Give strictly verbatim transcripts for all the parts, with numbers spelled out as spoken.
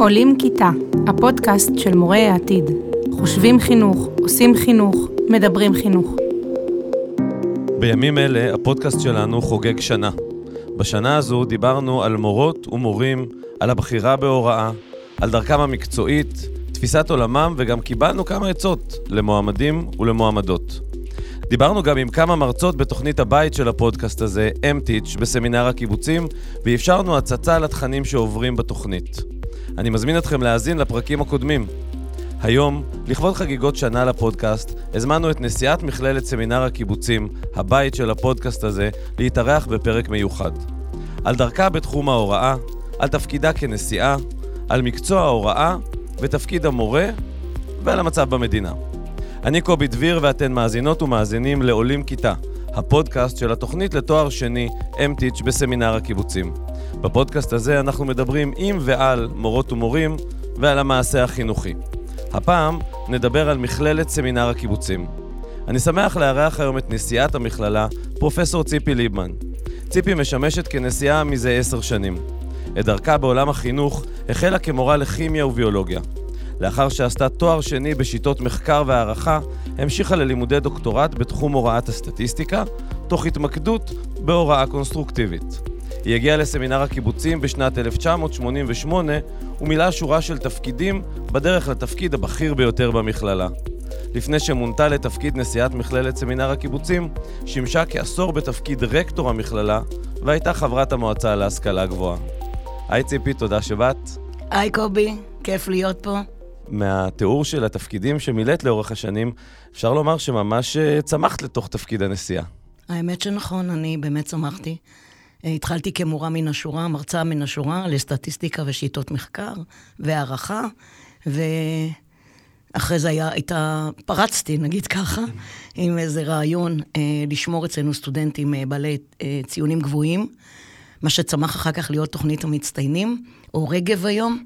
עולים כיתה, הפודקאסט של מורי העתיד. חושבים חינוך, עושים חינוך, מדברים חינוך. בימים אלה הפודקאסט שלנו חוגג שנה. בשנה הזו דיברנו על מורות ומורים, על הבחירה בהוראה, על דרכם המקצועית, תפיסת עולמם, וגם קיבלנו כמה עצות למועמדים ולמועמדות. דיברנו גם עם כמה מרצות בתוכנית הבית של הפודקאסט הזה, M.Teach, בסמינר הקיבוצים, ואפשרנו הצצה לתכנים שעוברים בתוכנית. אני מזמין אתכם להאזין לפרקים הקודמים. היום, לכבוד חגיגות שנה לפודקאסט, הזמנו את נשיאת מכללת סמינר הקיבוצים, הבית של הפודקאסט הזה, להתארח בפרק מיוחד. על דרכה בתחום ההוראה, על תפקידה כנשיאה, על מקצוע ההוראה ותפקיד המורה ועל המצב במדינה. אני קובי דביר ואתן מאזינות ומאזינים לעולים כיתה, הפודקאסט של התוכנית לתואר שני M.Teach בסמינר הקיבוצים. בפודקאסט הזה אנחנו מדברים עם ועל מורות ומורים ועל המעשה החינוכי. הפעם נדבר על מכללת סמינר הקיבוצים. אני שמח לארח היום את נשיאת המכללה, פרופסור ציפי ליבמן. ציפי משמשת כנשיאה מזה עשר שנים. את דרכה בעולם החינוך החלה כמורה לכימיה וביולוגיה. לאחר שעשתה תואר שני בשיטות מחקר והערכה, המשיכה ללימודי דוקטורט בתחום הוראת הסטטיסטיקה, תוך התמקדות בהוראה קונסטרוקטיבית. היא הגיעה לסמינר הקיבוצים בשנת אלף תשע מאות שמונים ושמונה, ומילה שורה של תפקידים בדרך לתפקיד הבכיר ביותר במכללה. לפני שמונתה לתפקיד נשיאת מכללת סמינר הקיבוצים, שימשה כעשור בתפקיד רקטור המכללה, והייתה חברת המועצה להשכלה גבוהה. היי ציפי, תודה שבאת. היי קובי, כיף להיות פה. מהתיאור של התפקידים שמילאת לאורך השנים, אפשר לומר שממש צמחת לתוך תפקיד הנשיאה. האמת שנכון, אני באמת צמחתי. התחלתי כמורה מן השורה, מרצה מן השורה לסטטיסטיקה ושיטות מחקר והערכה, ואחרי זה היה, הייתה, פרצתי, נגיד ככה, עם איזה רעיון לשמור אצלנו סטודנטים בעלי ציונים גבוהים, מה שצמח אחר כך להיות תוכנית המצטיינים, או רגב היום.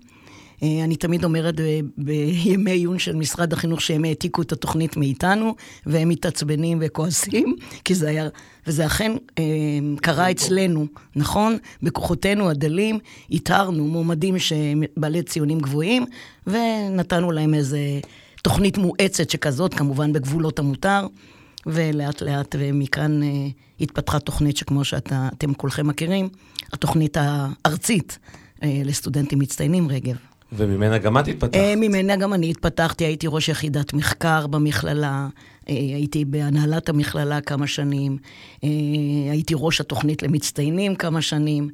אני תמיד אומרת בימי עיון של משרד החינוך שהם העתיקו את התוכנית מאיתנו, והם מתעצבנים וכועסים, כי זה היה, וזה אכן קרה אצלנו, נכון? בכוחותינו הדלים, התארנו מועמדים שבעלי ציונים גבוהים, ונתנו להם איזה תוכנית מואצת שכזאת, כמובן בגבולות המותר, ולאט לאט, ומכאן התפתחה תוכנית שכמו שאתם כולכם מכירים, התוכנית הארצית לסטודנטים מצטיינים רגב. וממנה גם את התפתחת? ממנה גם אני התפתחתי, הייתי ראש יחידת מחקר במכללה, הייתי בהנהלת המכללה כמה שנים, הייתי ראש התוכנית למצטיינים כמה שנים,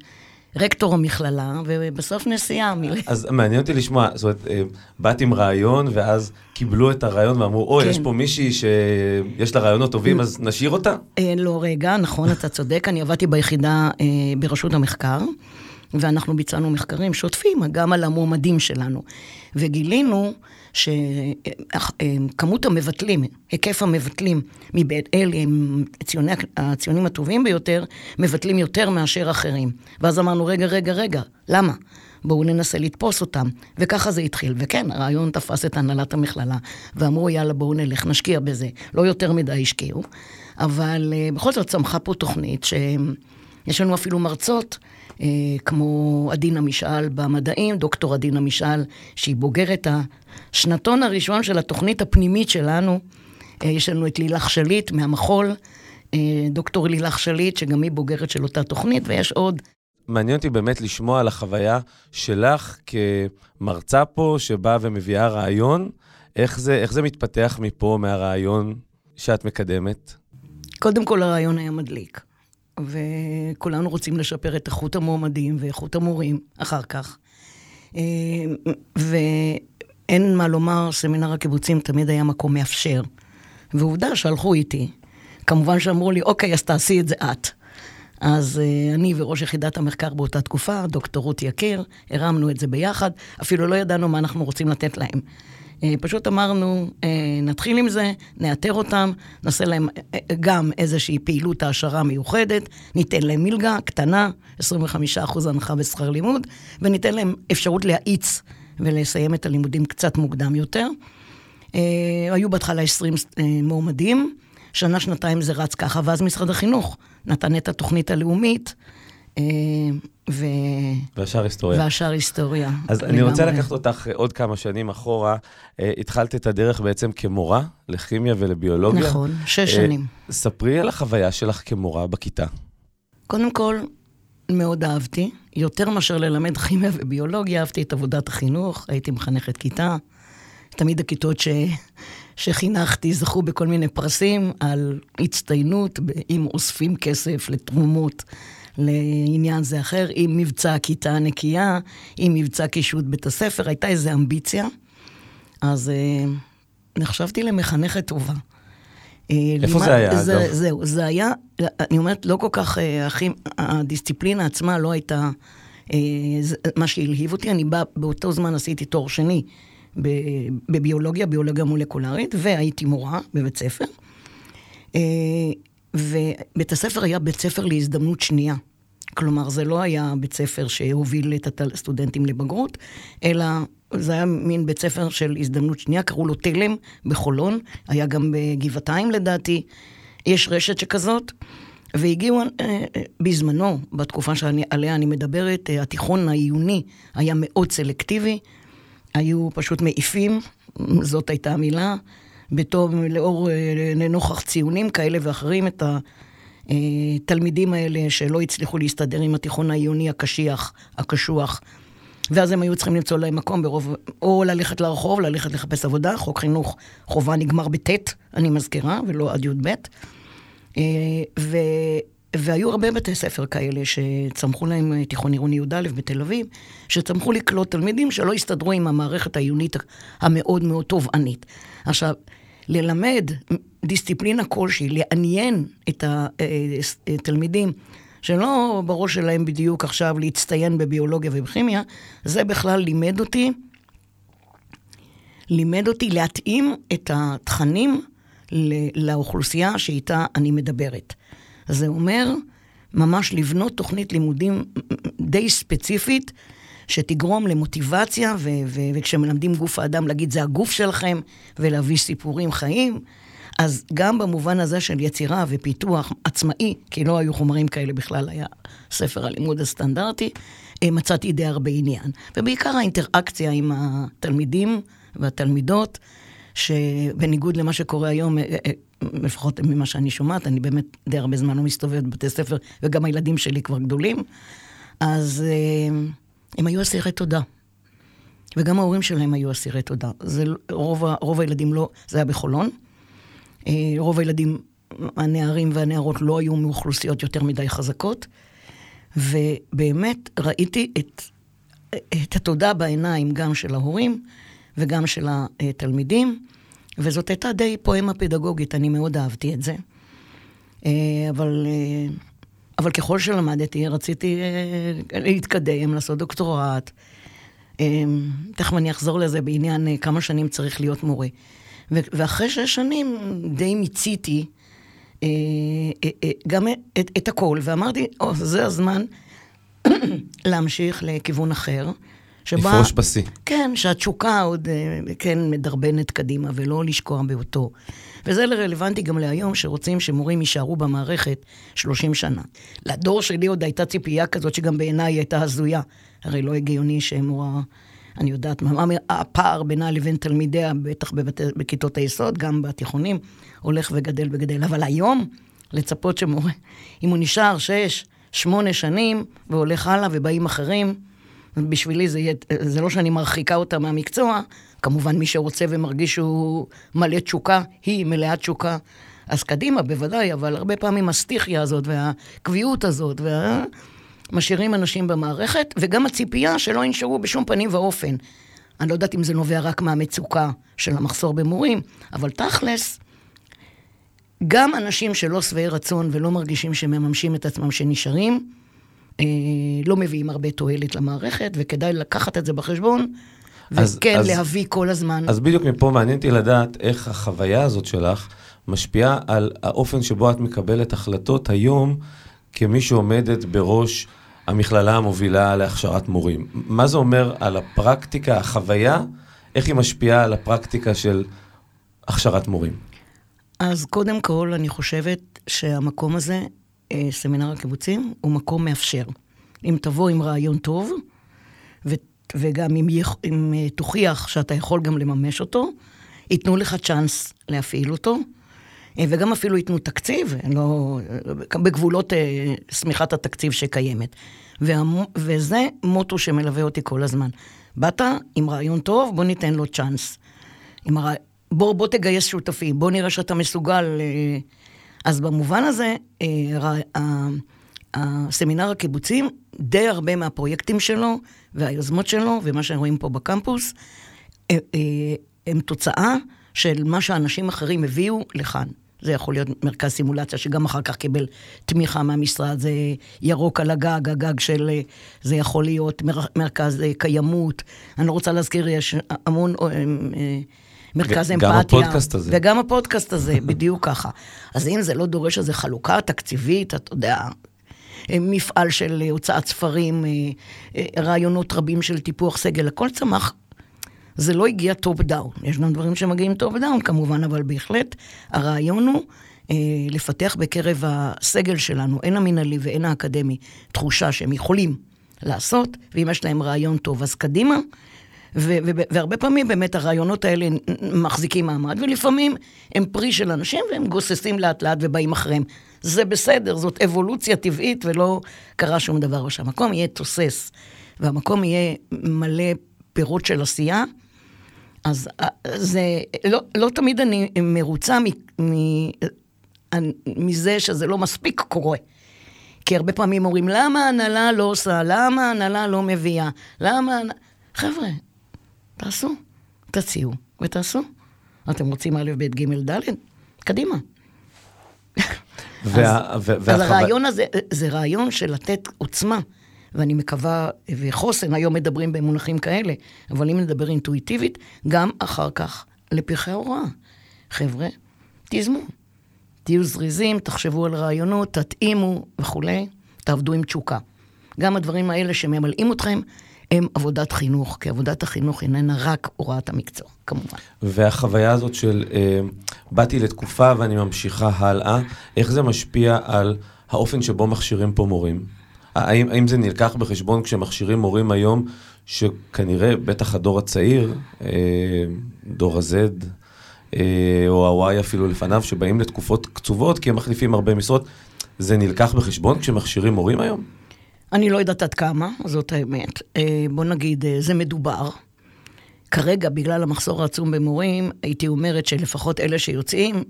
רקטור המכללה, ובסוף נשיאה. אז מעניין אותי לשמוע, זאת אומרת, באת עם רעיון, ואז קיבלו את הרעיון ואמרו, אוי, יש פה מישהי שיש לה רעיונות טובים, אז נשאיר אותה? לא, רגע, נכון, אתה צודק, אני עבדתי ביחידה ברשות המחקר, ואנחנו ביצענו מחקרים שוטפים גם על המועמדים שלנו, וגילינו שכמות המבטלים, היקף המבטלים מבית אלה, הציונים הטובים ביותר, מבטלים יותר מאשר אחרים. ואז אמרנו, רגע, רגע, רגע, למה? בואו ננסה לתפוס אותם. וככה זה התחיל. וכן, הרעיון תפס את הנהלת המכללה, ואמרו, יאללה, בואו נלך, נשקיע בזה. לא יותר מדי השקיעו, אבל בכל זאת צמחה פה תוכנית ש... יש לנו אפילו מרצות, אה, כמו עדינה משעל במדעים, דוקטור עדינה משעל, שהיא בוגרת השנתון הראשון של התוכנית הפנימית שלנו. אה, יש לנו את לילך שליט מהמחול, אה, דוקטור לילך שליט, שגם היא בוגרת של אותה תוכנית, ויש עוד. מעניין אותי באמת לשמוע על החוויה שלך כמרצה פה, שבאה ומביאה רעיון. איך זה, איך זה מתפתח מפה, מהרעיון שאת מקדמת? קודם כל הרעיון היה מדליק. וכולנו רוצים לשפר את איכות המועמדים ואיכות המורים אחר כך. ואין מה לומר, סמינר הקיבוצים תמיד היה מקום מאפשר. ועובדה שהלכו איתי. כמובן שאמרו לי, אוקיי, אז תעשי את זה את. אז אני וראש יחידת המחקר באותה תקופה, דוקטור רותי אקר, הרמנו את זה ביחד, אפילו לא ידענו מה אנחנו רוצים לתת להם. פשוט אמרנו, נתחיל עם זה, נאתר אותם, נעשה להם גם איזושהי פעילות העשרה מיוחדת, ניתן להם מלגה קטנה, עשרים וחמישה אחוז הנחה בשכר לימוד, וניתן להם אפשרות להאיץ ולסיים את הלימודים קצת מוקדם יותר. היו בהתחלה עשרים מועמדים, שנה, שנתיים זה רץ ככה, ואז משרד החינוך נתן את התוכנית הלאומית, ו... והשאר היסטוריה. והשאר היסטוריה. אז אני רוצה לקחת אותך עוד כמה שנים אחורה. התחלת את הדרך בעצם כמורה לכימיה ולביולוגיה. נכון, שש שנים. ספרי על החוויה שלך כמורה בכיתה. קודם כל, מאוד אהבתי. יותר מאשר ללמד כימיה וביולוגיה, אהבתי את עבודת החינוך, הייתי מחנכת כיתה. תמיד הכיתות ש... שחינכתי זכו בכל מיני פרסים על הצטיינות, אם אוספים כסף לתרומות לעניין זה אחר, אם מבצע הכיתה הנקייה, אם מבצע קישוט בית הספר, הייתה איזו אמביציה. אז אה, נחשבתי למחנכת טובה. אה, איפה לימד, זה היה? זה, זהו, זה היה, אני אומרת, לא כל כך, אה, אחי, הדיסציפלינה עצמה לא הייתה, אה, זה, מה שהלהיב אותי, אני בא, באותו זמן עשיתי תואר שני, בביולוגיה, ביולוגיה מולקולרית, והייתי מורה בבית ספר. ובית הספר היה בית ספר להזדמנות שנייה. כלומר, זה לא היה בית ספר שהוביל את הסטודנטים לבגרות, אלא זה היה מין בית ספר של הזדמנות שנייה, קראו לו תלם בחולון, היה גם בגבעתיים לדעתי, יש רשת שכזאת, והגיעו בזמנו, בתקופה שעליה אני מדברת, התיכון העיוני היה מאוד סלקטיבי, היו פשוט מעיפים, זאת הייתה המילה, בתום לאור לנוכח ציונים כאלה ואחרים, את התלמידים האלה שלא הצליחו להסתדר עם התיכון העיוני הקשיח, הקשוח, ואז הם היו צריכים למצוא להם מקום ברוב, או ללכת לרחוב, ללכת לחפש עבודה, חוק חינוך חובה נגמר בטט, אני מזכירה, ולא עד יוד בית, ו... והיו הרבה בתי ספר כאלה שצמחו להם, תיכון עירוני יהודה א' בתל אביב, שצמחו לקלוט תלמידים שלא הסתדרו עם המערכת העיונית המאוד מאוד תובענית. עכשיו, ללמד דיסציפלינה כלשהי, לעניין את התלמידים שלא בראש שלהם בדיוק עכשיו להצטיין בביולוגיה ובכימיה, זה בכלל לימד אותי, לימד אותי להתאים את התכנים לאוכלוסייה שאיתה אני מדברת. זה אומר ממש לבנות תוכנית לימודים די ספציפית, שתגרום למוטיבציה, ו- ו- וכשמלמדים גוף האדם להגיד, זה הגוף שלכם, ולהביא סיפורים חיים, אז גם במובן הזה של יצירה ופיתוח עצמאי, כי לא היו חומרים כאלה בכלל, היה ספר הלימוד הסטנדרטי, מצאתי די הרבה עניין. ובעיקר האינטראקציה עם התלמידים והתלמידות, שבניגוד למה שקורה היום, לפחות ממה שאני שומעת, אני באמת די הרבה זמן לא מסתובבת בבתי ספר, וגם הילדים שלי כבר גדולים, אז הם היו אסירי תודה. וגם ההורים שלהם היו אסירי תודה. זה, רוב, רוב הילדים לא, זה היה בחולון. רוב הילדים, הנערים והנערות לא היו מאוכלוסיות יותר מדי חזקות, ובאמת ראיתי את, את התודה בעיניים גם של ההורים, וגם של התלמידים, וזאת הייתה די פואמה פדגוגית, אני מאוד אהבתי את זה. אבל, אבל ככל שלמדתי, רציתי להתקדם, לעשות דוקטורט. תכף אני אחזור לזה בעניין כמה שנים צריך להיות מורה. ואחרי שש שנים די מיציתי גם את, את הכל, ואמרתי, "Oh, זה הזמן להמשיך לכיוון אחר." לפרוש בסי. כן, שהתשוקה עוד, כן, מדרבנת קדימה, ולא לשקוע באותו. וזה רלוונטי גם להיום, שרוצים שמורים יישארו במערכת שלושים שנה. לדור שלי עוד הייתה ציפייה כזאת, שגם בעיניי הייתה הזויה. הרי לא הגיוני שמורה, אני יודעת, הפער בינה לבין תלמידיה, בטח בכיתות היסוד, גם בתיכונים, הולך וגדל וגדל. אבל היום, לצפות שמורה, אם הוא נשאר שש, שמונה שנים, והולך הלאה, ובאים אחרים, בשבילי זה, יהיה, זה לא שאני מרחיקה אותה מהמקצוע, כמובן מי שרוצה ומרגיש שהוא מלא תשוקה, היא מלאה תשוקה, אז קדימה בוודאי, אבל הרבה פעמים הסטיחיה הזאת והקביעות הזאת, וה... משאירים אנשים במערכת, וגם הציפייה שלא ינשארו בשום פנים ואופן. אני לא יודעת אם זה נובע רק מהמצוקה של המחסור במורים, אבל תכלס, גם אנשים שלא שבעי רצון ולא מרגישים שמממשים את עצמם שנשארים, לא מביאים הרבה תועלת למערכת, וכדאי לקחת את זה בחשבון, וכן להביא כל הזמן. אז בדיוק מפה מעניינתי לדעת איך החוויה הזאת שלך משפיעה על האופן שבו את מקבלת החלטות היום, כמי שעומדת בראש המכללה המובילה להכשרת מורים. מה זה אומר על הפרקטיקה, החוויה, איך היא משפיעה על הפרקטיקה של הכשרת מורים? אז קודם כל, אני חושבת שהמקום הזה, סמינר הקיבוצים, הוא מקום מאפשר. אם תבוא עם רעיון טוב, וגם אם, אם תוכיח שאתה יכול גם לממש אותו, ייתנו לך צ'אנס להפעיל אותו, וגם אפילו ייתנו תקציב, לא, בגבולות סמיכת התקציב שקיימת. וה, וזה מוטו שמלווה אותי כל הזמן. באת עם רעיון טוב, בוא ניתן לו צ'אנס. עם הרע... בוא, בוא תגייס שותפי, בוא נראה שאתה מסוגל. אז במובן הזה, הסמינר הקיבוצים, די הרבה מהפרויקטים שלו, והיוזמות שלו, ומה שרואים פה בקמפוס, הם תוצאה של מה שאנשים אחרים הביאו לכאן. זה יכול להיות מרכז סימולציה, שגם אחר כך קיבל תמיכה מהמשרד, זה ירוק על הגג, הגג של, זה יכול להיות מרכז קיימות, אני לא רוצה להזכיר, יש המון מרכז אמפתיה, וגם הפודקאסט הזה, בדיוק ככה. אז אם זה לא דורש איזו חלוקה תקציבית, אתה יודע, מפעל של הוצאת ספרים, רעיונות רבים של טיפוח סגל, הכל צמח, זה לא הגיע טופ דאון. יש גם דברים שמגיעים טופ דאון, כמובן, אבל בהחלט הרעיון הוא אה, לפתח בקרב הסגל שלנו, הן המנהלי והן האקדמי, תחושה שהם יכולים לעשות, ואם יש להם רעיון טוב, אז קדימה, ו- ו- והרבה פעמים באמת הרעיונות האלה מחזיקים מעמד, ולפעמים הם פרי של אנשים, והם גוססים לאט לאט ובאים אחריהם. זה בסדר, זאת אבולוציה טבעית, ולא קרה שום דבר, או שהמקום יהיה תוסס, והמקום יהיה מלא פירות של עשייה, אז זה, לא, לא תמיד אני מרוצה מ, מ, מזה שזה לא מספיק קורה. כי הרבה פעמים אומרים, למה הנהלה לא עושה? למה הנהלה לא מביאה? למה... חבר'ה, תעשו, תציעו ותעשו. אתם רוצים א' ב' ג' ד'? קדימה. אז הרעיון הזה, זה רעיון של לתת עוצמה. ואני מקווה, וחוסן, היום מדברים במונחים כאלה, אבל אם נדבר אינטואיטיבית, גם אחר כך לפרחי ההוראה. חבר'ה, תיזמו, תהיו זריזים, תחשבו על רעיונות, תתאימו וכולי, תעבדו עם תשוקה. גם הדברים האלה שממלאים אתכם, הם עבודת חינוך, כי עבודת החינוך איננה רק הוראת המקצוע, כמובן. והחוויה הזאת של, אה, באתי לתקופה ואני ממשיכה הלאה, איך זה משפיע על האופן שבו מכשירים פה מורים? האם, האם זה נלקח בחשבון כשמכשירים מורים היום, שכנראה בטח הדור הצעיר, דור ה-Z, או ה-Y אפילו לפניו, שבאים לתקופות קצובות, כי הם מחליפים הרבה משרות, זה נלקח בחשבון כשמכשירים מורים היום? אני לא יודעת עד כמה, זאת האמת. בוא נגיד, זה מדובר. כרגע, בגלל המחסור העצום במורים, הייתי אומרת שלפחות אלה שיוצאים,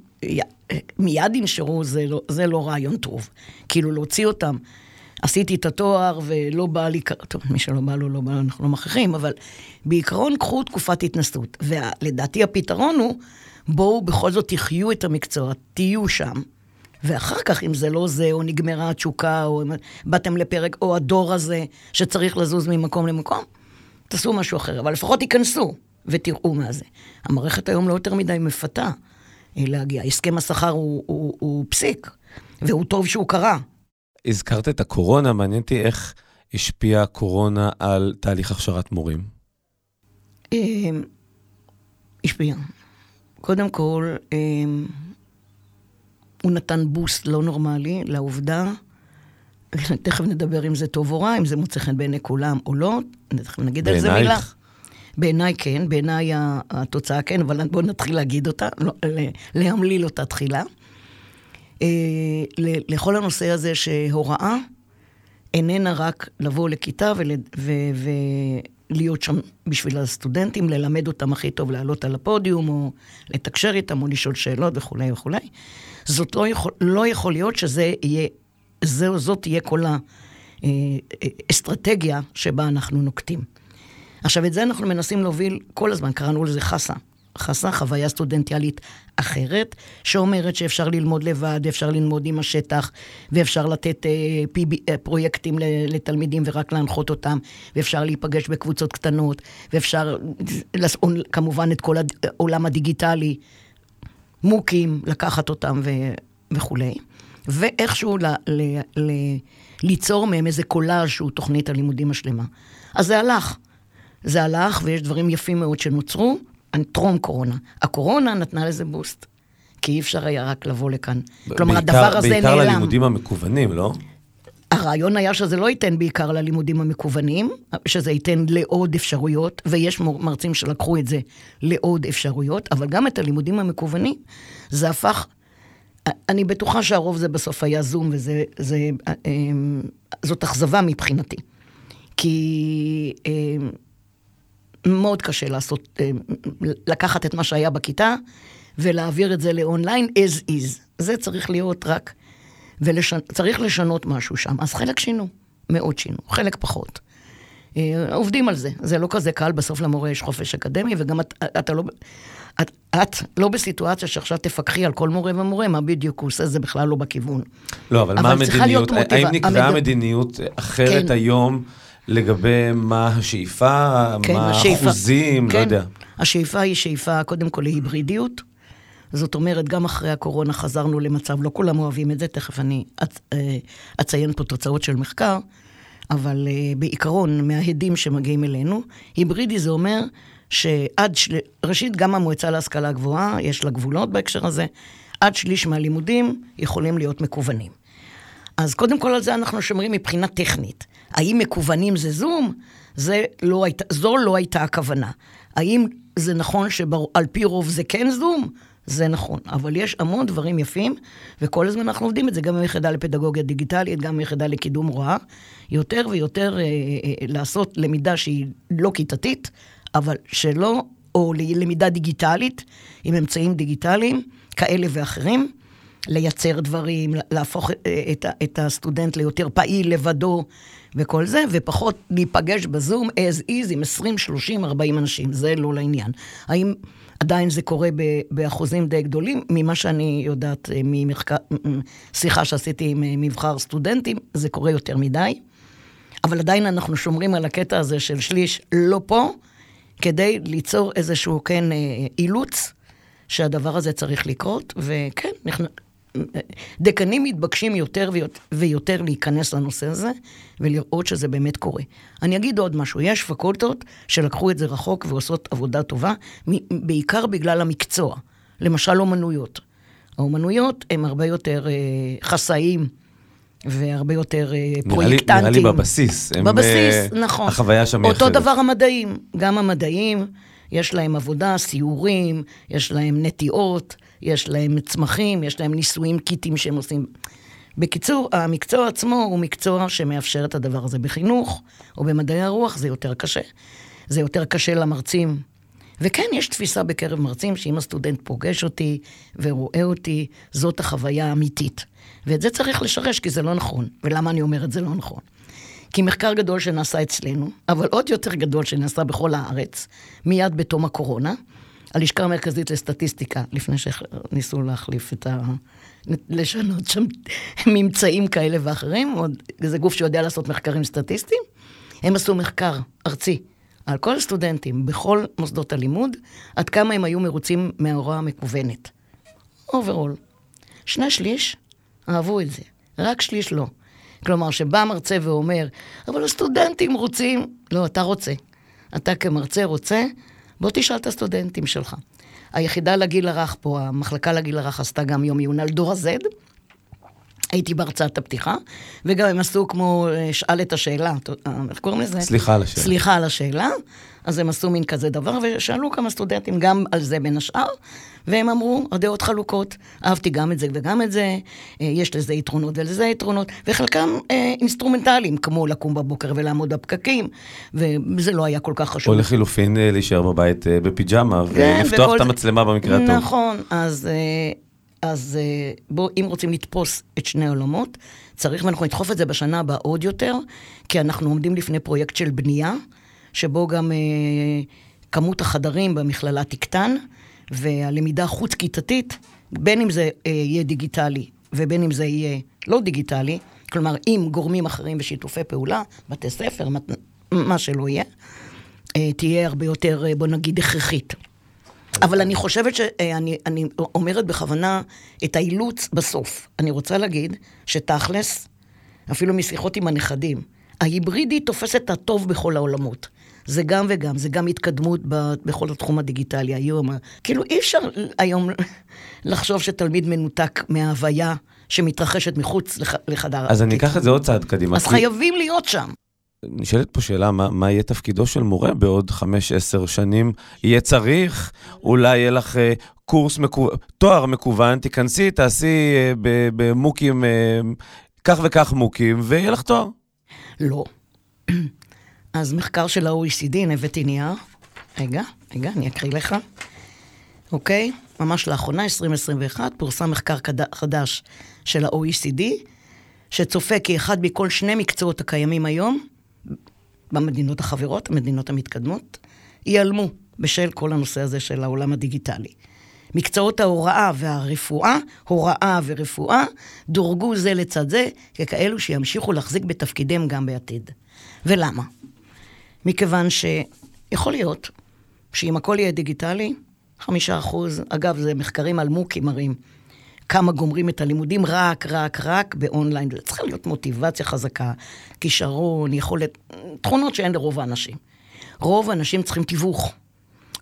מיד ינשרו, זה לא, זה לא רעיון טוב. כאילו להוציא אותם, עשיתי את התואר ולא בא לי, טוב, מי שלא בא לו, לא בא לו, אנחנו לא מכריחים, אבל בעיקרון קחו תקופת התנסות, ולדעתי הפתרון הוא, בואו בכל זאת תחיו את המקצוע, תהיו שם, ואחר כך אם זה לא זה, או נגמרה התשוקה, או באתם לפרק, או הדור הזה שצריך לזוז ממקום למקום, תעשו משהו אחר, אבל לפחות תיכנסו ותראו מה זה. המערכת היום לא יותר מדי מפתה להגיע, הסכם השכר הוא, הוא, הוא פסיק, והוא טוב שהוא קרה, הזכרת את הקורונה, מעניין אותי איך השפיעה הקורונה על תהליך הכשרת מורים? השפיעה. קודם כל, הוא נתן בוסט לא נורמלי לעובדה, תכף נדבר אם זה טוב או רע, אם זה מוצא חן בעיני כולם או לא, תכף נגיד על זה מילה. בעיניי כן, בעיניי התוצאה כן, אבל בואו נתחיל להגיד אותה, להמליל אותה תחילה. לכל הנושא הזה שהוראה איננה רק לבוא לכיתה ולהיות שם בשביל הסטודנטים, ללמד אותם הכי טוב, לעלות על הפודיום או לתקשר איתם או לשאול שאלות וכו' וכו'. זאת לא יכול להיות שזה יהיה, זאת תהיה כל האסטרטגיה שבה אנחנו נוקטים. עכשיו את זה אנחנו מנסים להוביל כל הזמן, קראנו לזה חסה. חסה, חוויה סטודנטיאלית אחרת, שאומרת שאפשר ללמוד לבד, אפשר ללמוד עם השטח, ואפשר לתת פרויקטים לתלמידים ורק להנחות אותם, ואפשר להיפגש בקבוצות קטנות, ואפשר, כמובן, את כל העולם הדיגיטלי, מוקים, לקחת אותם וכו'. ואיכשהו ליצור מהם איזה קולאז' שהוא תוכנית הלימודים השלמה. אז זה הלך. זה הלך, ויש דברים יפים מאוד שנוצרו, טרום קורונה. הקורונה נתנה לזה בוסט, כי אי אפשר היה רק לבוא לכאן. כלומר, הדבר הזה נעלם. בעיקר ללימודים המקוונים, לא? הרעיון היה שזה לא ייתן בעיקר ללימודים המקוונים, שזה ייתן לעוד אפשרויות, ויש מרצים שלקחו את זה לעוד אפשרויות, אבל גם את הלימודים המקוונים, זה הפך, אני בטוחה שהרוב זה בסוף היה זום, וזאת אכזבה מבחינתי. כי מאוד קשה לעשות, לקחת את מה שהיה בכיתה, ולהעביר את זה לאונליין as is. זה צריך להיות רק... וצריך לשנות משהו שם. אז חלק שינו, מאוד שינו, חלק פחות. עובדים על זה, זה לא כזה קל, בסוף למורה יש חופש אקדמי, וגם את, אתה לא, את, את לא בסיטואציה שעכשיו תפקחי על כל מורה ומורה, מה בדיוק הוא עושה, זה בכלל לא בכיוון. לא, אבל, אבל מה המדיניות, האם נקבעה המד... מדיניות אחרת כן. היום, לגבי מה השאיפה, כן, מה האחוזים, כן. לא יודע. השאיפה היא שאיפה, קודם כל, להיברידיות, זאת אומרת, גם אחרי הקורונה חזרנו למצב, לא כולם אוהבים את זה, תכף אני אציין פה תוצאות של מחקר, אבל בעיקרון, מההדים שמגיעים אלינו, היברידי זה אומר שעד, ראשית, גם המועצה להשכלה הגבוהה, יש לה גבולות בהקשר הזה, עד שליש מהלימודים יכולים להיות מקוונים. אז קודם כל על זה אנחנו שומרים מבחינה טכנית. האם מקוונים זה זום? זה לא היית, זו לא הייתה הכוונה. האם זה נכון שעל פי רוב זה כן זום? זה נכון, אבל יש המון דברים יפים, וכל הזמן אנחנו עובדים את זה, גם מיחידה לפדגוגיה דיגיטלית, גם מיחידה לקידום רואה, יותר ויותר אה, אה, לעשות למידה שהיא לא כיתתית, אבל שלא, או למידה דיגיטלית, עם אמצעים דיגיטליים, כאלה ואחרים, לייצר דברים, להפוך אה, את, את הסטודנט ליותר פעיל, לבדו, וכל זה, ופחות להיפגש בזום, as is, עם עשרים, שלושים, ארבעים אנשים, זה לא לעניין. האם... עדיין זה קורה באחוזים די גדולים, ממה שאני יודעת, משיחה שעשיתי עם מבחר סטודנטים, זה קורה יותר מדי, אבל עדיין אנחנו שומרים על הקטע הזה של שליש לא פה, כדי ליצור איזשהו כן אילוץ, שהדבר הזה צריך לקרות, וכן, דקנים מתבקשים יותר ויותר להיכנס לנושא הזה, ולראות שזה באמת קורה. אני אגיד עוד משהו, יש פקולטות שלקחו את זה רחוק ועושות עבודה טובה, בעיקר בגלל המקצוע, למשל אומנויות. האומנויות הם הרבה יותר חסאים, והרבה יותר פרויקטנטים. נראה לי בבסיס. בבסיס, נכון. החוויה שם יחד. אותו דבר המדעים, גם המדעים, יש להם עבודה, סיורים, יש להם נטיעות, יש להם צמחים, יש להם ניסויים קיטים שהם עושים. בקיצור, המקצוע עצמו הוא מקצוע שמאפשר את הדבר הזה בחינוך, או במדעי הרוח, זה יותר קשה. זה יותר קשה למרצים. וכן, יש תפיסה בקרב מרצים, שאם הסטודנט פוגש אותי ורואה אותי, זאת החוויה האמיתית. ואת זה צריך לשרש, כי זה לא נכון. ולמה אני אומרת זה לא נכון? כי מחקר גדול שנעשה אצלנו, אבל עוד יותר גדול שנעשה בכל הארץ, מיד בתום הקורונה, הלשכה המרכזית לסטטיסטיקה, לפני שניסו להחליף את ה... לשנות שם ממצאים כאלה ואחרים, זה גוף שיודע לעשות מחקרים סטטיסטיים, הם עשו מחקר ארצי על כל הסטודנטים, בכל מוסדות הלימוד, עד כמה הם היו מרוצים מההוראה המקוונת. אוברול. שני שליש אהבו את זה, רק שליש לא. כלומר, שבא מרצה ואומר, אבל הסטודנטים רוצים, לא, אתה רוצה. אתה כמרצה רוצה, בוא תשאל את הסטודנטים שלך. היחידה לגיל הרך פה, המחלקה לגיל הרך עשתה גם יום עיון על דור הזד, הייתי בהרצאת הפתיחה, וגם הם עשו כמו שאל את השאלה, איך קוראים לזה? סליחה על השאלה. סליחה על השאלה, אז הם עשו מין כזה דבר, ושאלו כמה סטודנטים גם על זה בין השאר, והם אמרו, הדעות חלוקות, אהבתי גם את זה וגם את זה, יש לזה יתרונות ולזה יתרונות, וחלקם אינסטרומנטליים, כמו לקום בבוקר ולעמוד בפקקים, וזה לא היה כל כך חשוב. או לחילופין להישאר בבית בפיג'מה, ולפתוח את המצלמה במקרה הטוב. נכון, אז... אז בוא, אם רוצים לתפוס את שני העולמות, צריך, ואנחנו נדחוף את זה בשנה הבאה עוד יותר, כי אנחנו עומדים לפני פרויקט של בנייה, שבו גם אה, כמות החדרים במכללה תקטן, והלמידה חוץ-כיתתית, בין אם זה אה, יהיה דיגיטלי, ובין אם זה יהיה לא דיגיטלי, כלומר, עם גורמים אחרים ושיתופי פעולה, בתי ספר, מה, מה שלא יהיה, אה, תהיה הרבה יותר, אה, בוא נגיד, הכרחית. אבל אני חושבת שאני אני אומרת בכוונה את האילוץ בסוף. אני רוצה להגיד שתכלס, אפילו משיחות עם הנכדים, ההיברידי תופס את הטוב בכל העולמות. זה גם וגם, זה גם התקדמות ב, בכל התחום הדיגיטלי היום. כאילו אי אפשר היום לחשוב שתלמיד מנותק מההוויה שמתרחשת מחוץ לח, לחדר. אז אני אקח את זה עוד צעד קדימה. אז כי... חייבים להיות שם. נשאלת פה שאלה, מה, מה יהיה תפקידו של מורה בעוד חמש, עשר שנים? יהיה צריך, אולי יהיה לך קורס, מקו... תואר מקוון, תיכנסי, תעשי במוקים, כך וכך מוקים, ויהיה לך תואר. לא. אז מחקר של ה-או אי סי די, נבט עניין, רגע, רגע, אני אקריא לך. אוקיי, ממש לאחרונה, עשרים עשרים ואחת, פורסם מחקר חדש של ה-או אי סי די, שצופה כי אחד מכל שני מקצועות הקיימים היום, במדינות החברות, המדינות המתקדמות, ייעלמו בשל כל הנושא הזה של העולם הדיגיטלי. מקצועות ההוראה והרפואה, הוראה ורפואה, דורגו זה לצד זה, ככאלו שימשיכו להחזיק בתפקידם גם בעתיד. ולמה? מכיוון שיכול להיות שאם הכל יהיה דיגיטלי, חמישה אחוז, אגב, זה מחקרים על מוקי מראים, כמה גומרים את הלימודים רק, רק, רק באונליין. צריכה להיות מוטיבציה חזקה, כישרון, יכולת, תכונות שאין לרוב האנשים. רוב האנשים צריכים תיווך,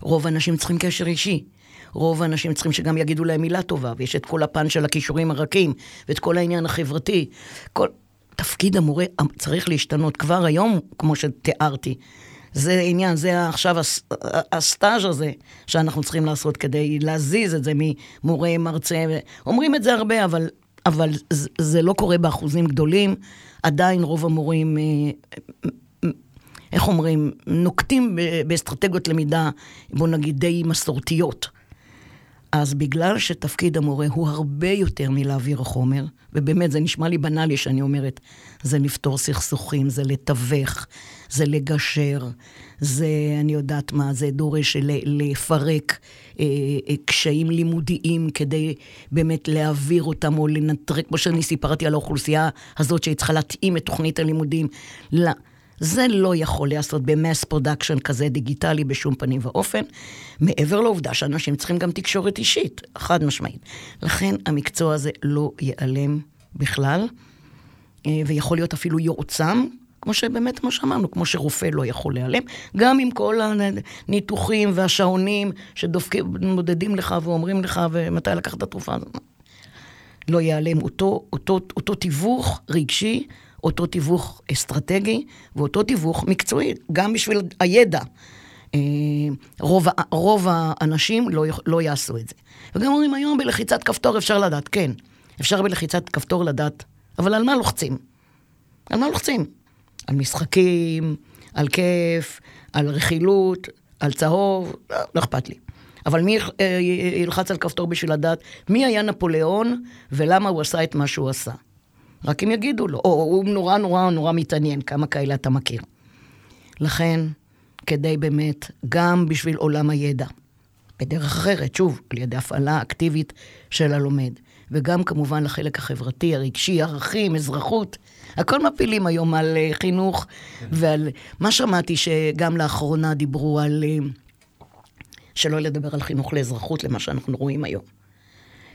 רוב האנשים צריכים קשר אישי, רוב האנשים צריכים שגם יגידו להם מילה טובה, ויש את כל הפן של הכישורים הרכים, ואת כל העניין החברתי. כל... תפקיד המורה צריך להשתנות כבר היום, כמו שתיארתי. זה עניין, זה עכשיו הסטאז' הזה שאנחנו צריכים לעשות כדי להזיז את זה ממורה, מרצה. אומרים את זה הרבה, אבל, אבל זה לא קורה באחוזים גדולים. עדיין רוב המורים, איך אומרים, נוקטים באסטרטגיות למידה, בוא נגיד, די מסורתיות. אז בגלל שתפקיד המורה הוא הרבה יותר מלהעביר חומר, ובאמת זה נשמע לי בנאלי שאני אומרת, זה לפתור סכסוכים, זה לתווך, זה לגשר, זה, אני יודעת מה, זה דורש לפרק אה, קשיים לימודיים, כדי באמת להעביר אותם, או לנטרק, כמו שאני סיפרתי על האוכלוסייה הזאת, שהיא צריכה להתאים את תוכנית הלימודים, לא. זה לא יכול לעשות במס פרודקשן כזה דיגיטלי בשום פנים ואופן, מעבר לעובדה שאנשים צריכים גם תקשורת אישית, חד משמעית. לכן המקצוע הזה לא ייעלם בכלל, ויכול להיות אפילו יועצם, כמו שבאמת, כמו שאמרנו, כמו שרופא לא יכול להיעלם, גם עם כל הניתוחים והשעונים שדופקים, מודדים לך ואומרים לך, ומתי לקחת את התרופה הזאת. לא ייעלם אותו, אותו, אותו תיווך רגשי, אותו תיווך אסטרטגי, ואותו תיווך מקצועי, גם בשביל הידע. רוב, רוב האנשים לא, לא יעשו את זה. וגם אומרים, היום בלחיצת כפתור אפשר לדעת, כן. אפשר בלחיצת כפתור לדעת, אבל על מה לוחצים? על מה לוחצים? על משחקים, על כיף, על רכילות, על צהוב, לא, לא אכפת לי. אבל מי ילחץ על כפתור בשביל לדעת? מי היה נפוליאון, ולמה הוא עשה את מה שהוא עשה? רק אם יגידו לו, או הוא נורא נורא נורא מתעניין, כמה כאלה אתה מכיר. לכן, כדי באמת, גם בשביל עולם הידע, בדרך אחרת, שוב, על ידי הפעלה אקטיבית של הלומד, וגם כמובן לחלק החברתי, הרגשי, ערכים, אזרחות, הכל מפילים היום על חינוך, ועל מה שמעתי שגם לאחרונה דיברו על, שלא לדבר על חינוך לאזרחות, למה שאנחנו רואים היום.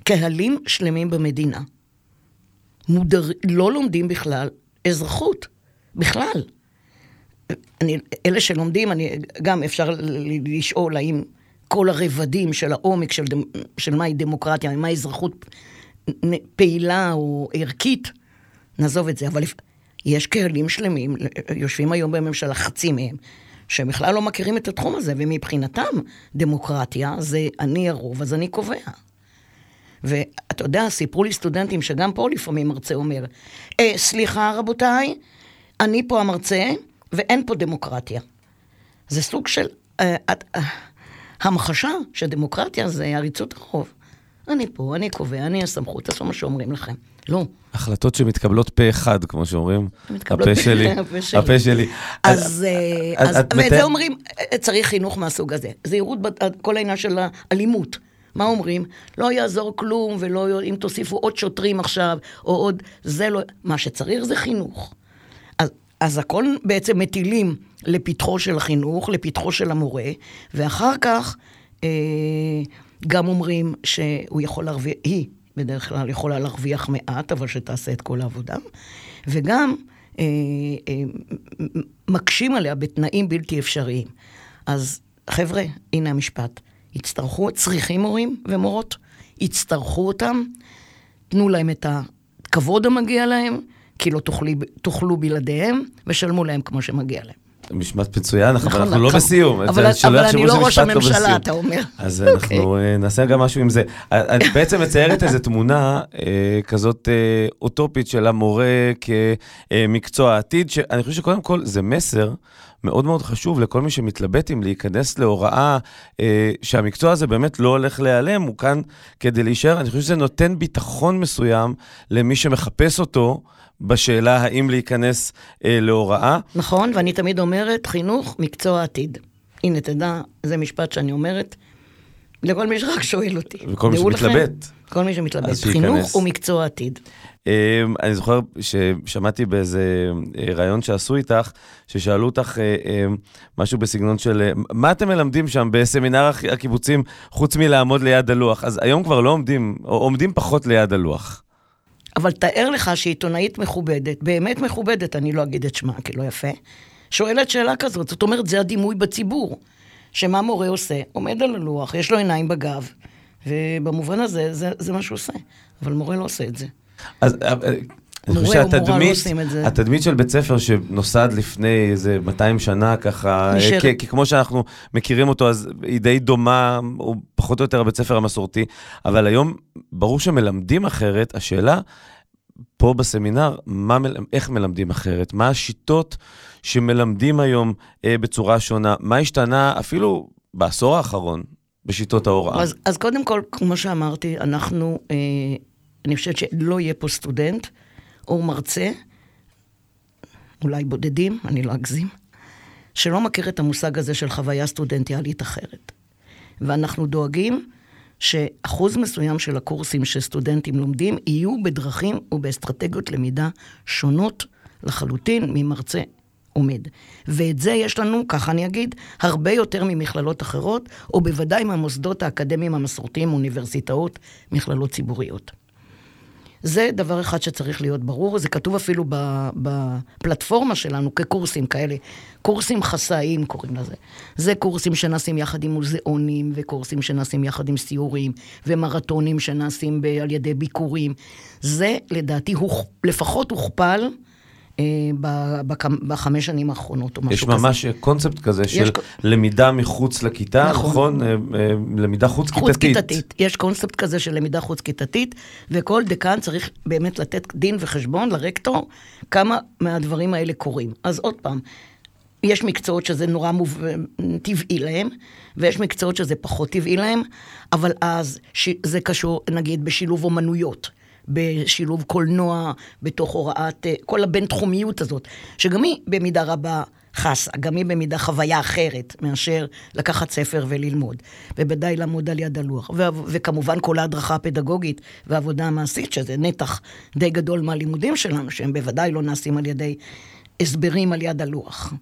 קהלים שלמים במדינה, מודר... לא לומדים בכלל אזרחות, בכלל. אני, אלה שלומדים, אני, גם אפשר לשאול האם כל הרבדים של העומק של, דמ... של מהי דמוקרטיה, מהי אזרחות פעילה או ערכית, נעזוב את זה. אבל יש קהלים שלמים, יושבים היום בממשלה, חצי מהם, שבכלל לא מכירים את התחום הזה, ומבחינתם דמוקרטיה זה אני הרוב, אז אני קובע. ואתה יודע, סיפרו לי סטודנטים שגם פה לפעמים מרצה אומר, אה, סליחה רבותיי, אני פה המרצה ואין פה דמוקרטיה. זה סוג של אה, אה, המחשה שדמוקרטיה זה עריצות הרוב. אני פה, אני קובע, אני הסמכות, תעשו מה שאומרים לכם. לא. החלטות שמתקבלות פה אחד, כמו שאומרים, הפה שלי, הפה שלי. אז זה אומרים, צריך חינוך מהסוג הזה. זהירות כל העניין של האלימות. מה אומרים? לא יעזור כלום, ולא, אם תוסיפו עוד שוטרים עכשיו, או עוד, זה לא, מה שצריך זה חינוך. אז, אז הכל בעצם מטילים לפתחו של החינוך, לפתחו של המורה, ואחר כך, אה, גם אומרים שהוא יכול להרוויח, היא בדרך כלל יכולה להרוויח מעט, אבל שתעשה את כל העבודה, וגם אה, אה, מקשים עליה בתנאים בלתי אפשריים. אז חבר'ה, הנה המשפט. יצטרכו, צריכים מורים ומורות, יצטרכו אותם, תנו להם את כבוד המגיע להם, כי לא תוכלי, תוכלו בלעדיהם, ושלמו להם כמו שמגיע להם. משפט מצוין, אבל אנחנו לא בסיום. אבל אני לא ראש הממשלה, אתה אומר. אז אנחנו נעשה גם משהו עם זה. את בעצם מציירת איזו תמונה כזאת אוטופית של המורה כמקצוע העתיד, שאני חושב שקודם כל זה מסר מאוד מאוד חשוב לכל מי שמתלבט אם להיכנס להוראה, שהמקצוע הזה באמת לא הולך להיעלם, הוא כאן כדי להישאר. אני חושב שזה נותן ביטחון מסוים למי שמחפש אותו, בשאלה האם להיכנס אה, להוראה. נכון, ואני תמיד אומרת, חינוך מקצוע עתיד. הנה, תדע, זה משפט שאני אומרת, לכל מי שרק שואל אותי. וכל מי שמתלבט. לכם, כל מי שמתלבט. חינוך הוא מקצוע עתיד. אה, אני זוכר ששמעתי באיזה רעיון שעשו איתך, ששאלו אותך אה, אה, משהו בסגנון של, אה, מה אתם מלמדים שם בסמינר הקיבוצים, חוץ מלעמוד ליד הלוח? אז היום כבר לא עומדים, או עומדים פחות ליד הלוח. אבל תאר לך שעיתונאית מכובדת, באמת מכובדת, אני לא אגיד את שמה, כי לא יפה, שואלת שאלה כזאת, זאת אומרת, זה הדימוי בציבור, שמה מורה עושה? עומד על הלוח, יש לו עיניים בגב, ובמובן הזה, זה, זה מה שהוא עושה, אבל מורה לא עושה את זה. אז... אני חושב שהתדמית של בית ספר שנוסד לפני איזה מאתיים שנה ככה, כי כמו שאנחנו מכירים אותו, אז היא די דומה, הוא פחות או יותר הבית ספר המסורתי, אבל היום ברור שמלמדים אחרת, השאלה פה בסמינר, איך מלמדים אחרת? מה השיטות שמלמדים היום בצורה שונה? מה השתנה אפילו בעשור האחרון בשיטות ההוראה? אז קודם כל, כמו שאמרתי, אנחנו, אני חושבת שלא יהיה פה סטודנט, או מרצה, אולי בודדים, אני לא אגזים, שלא מכיר את המושג הזה של חוויה סטודנטיאלית אחרת. ואנחנו דואגים שאחוז מסוים של הקורסים שסטודנטים לומדים, יהיו בדרכים ובאסטרטגיות למידה שונות לחלוטין ממרצה עומד. ואת זה יש לנו, ככה אני אגיד, הרבה יותר ממכללות אחרות, או בוודאי מהמוסדות האקדמיים המסורתיים, אוניברסיטאות, מכללות ציבוריות. זה דבר אחד שצריך להיות ברור, זה כתוב אפילו בפלטפורמה שלנו כקורסים כאלה, קורסים חסאיים קוראים לזה. זה קורסים שנעשים יחד עם מוזיאונים, וקורסים שנעשים יחד עם סיורים, ומרתונים שנעשים על ידי ביקורים. זה לדעתי לפחות הוכפל בחמש שנים האחרונות או משהו כזה. יש ממש קונספט כזה של למידה מחוץ לכיתה, נכון? למידה חוץ כיתתית. יש קונספט כזה של למידה חוץ כיתתית, וכל דקן צריך באמת לתת דין וחשבון לרקטור, כמה מהדברים האלה קורים. אז עוד פעם, יש מקצועות שזה נורא טבעי להם, ויש מקצועות שזה פחות טבעי להם, אבל אז זה קשור נגיד בשילוב אומנויות, בשילוב קולנוע, בתוך הוראת, כל הבינתחומיות הזאת, שגם היא במידה רבה חסה, גם היא במידה חוויה אחרת, מאשר לקחת ספר וללמוד, ובדי לעמוד על יד הלוח, ו- וכמובן כל ההדרכה הפדגוגית, והעבודה המעשית, שזה נתח די גדול מהלימודים שלנו, שהם בוודאי לא נעשים על ידי הסברים על יד הלוח.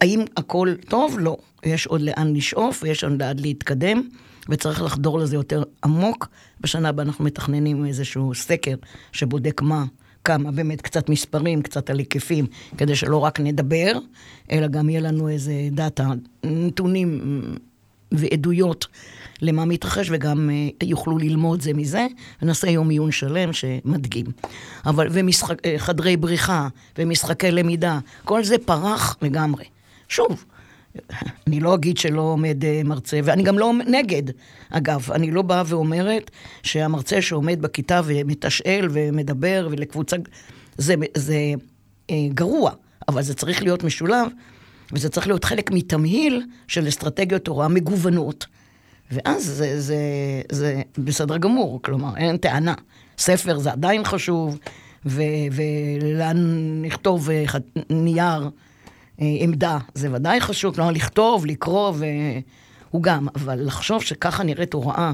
האם הכל טוב? לא. יש עוד לאן לשאוף, ויש עוד לאן להתקדם, וצריך לחדור לזה יותר עמוק. בשנה הבאה אנחנו מתכננים איזשהו סקר שבודק מה, כמה, באמת קצת מספרים, קצת על היקפים, כדי שלא רק נדבר, אלא גם יהיה לנו איזה דאטה, נתונים ועדויות למה מתרחש, וגם יוכלו ללמוד זה מזה, ונעשה יום עיון שלם שמדגים. אבל, וחדרי בריחה, ומשחקי למידה, כל זה פרח לגמרי. שוב, אני לא אגיד שלא עומד מרצה, ואני גם לא נגד, אגב, אני לא באה ואומרת שהמרצה שעומד בכיתה ומתשאל ומדבר ולקבוצה, זה, זה גרוע, אבל זה צריך להיות משולב, וזה צריך להיות חלק מתמהיל של אסטרטגיות הוראה מגוונות, ואז זה, זה, זה בסדר גמור, כלומר, אין טענה, ספר זה עדיין חשוב, ולכתוב נייר, עמדה, זה ודאי חשוב, לא לכתוב, לקרוא, והוא גם, אבל לחשוב שככה נראית הוראה,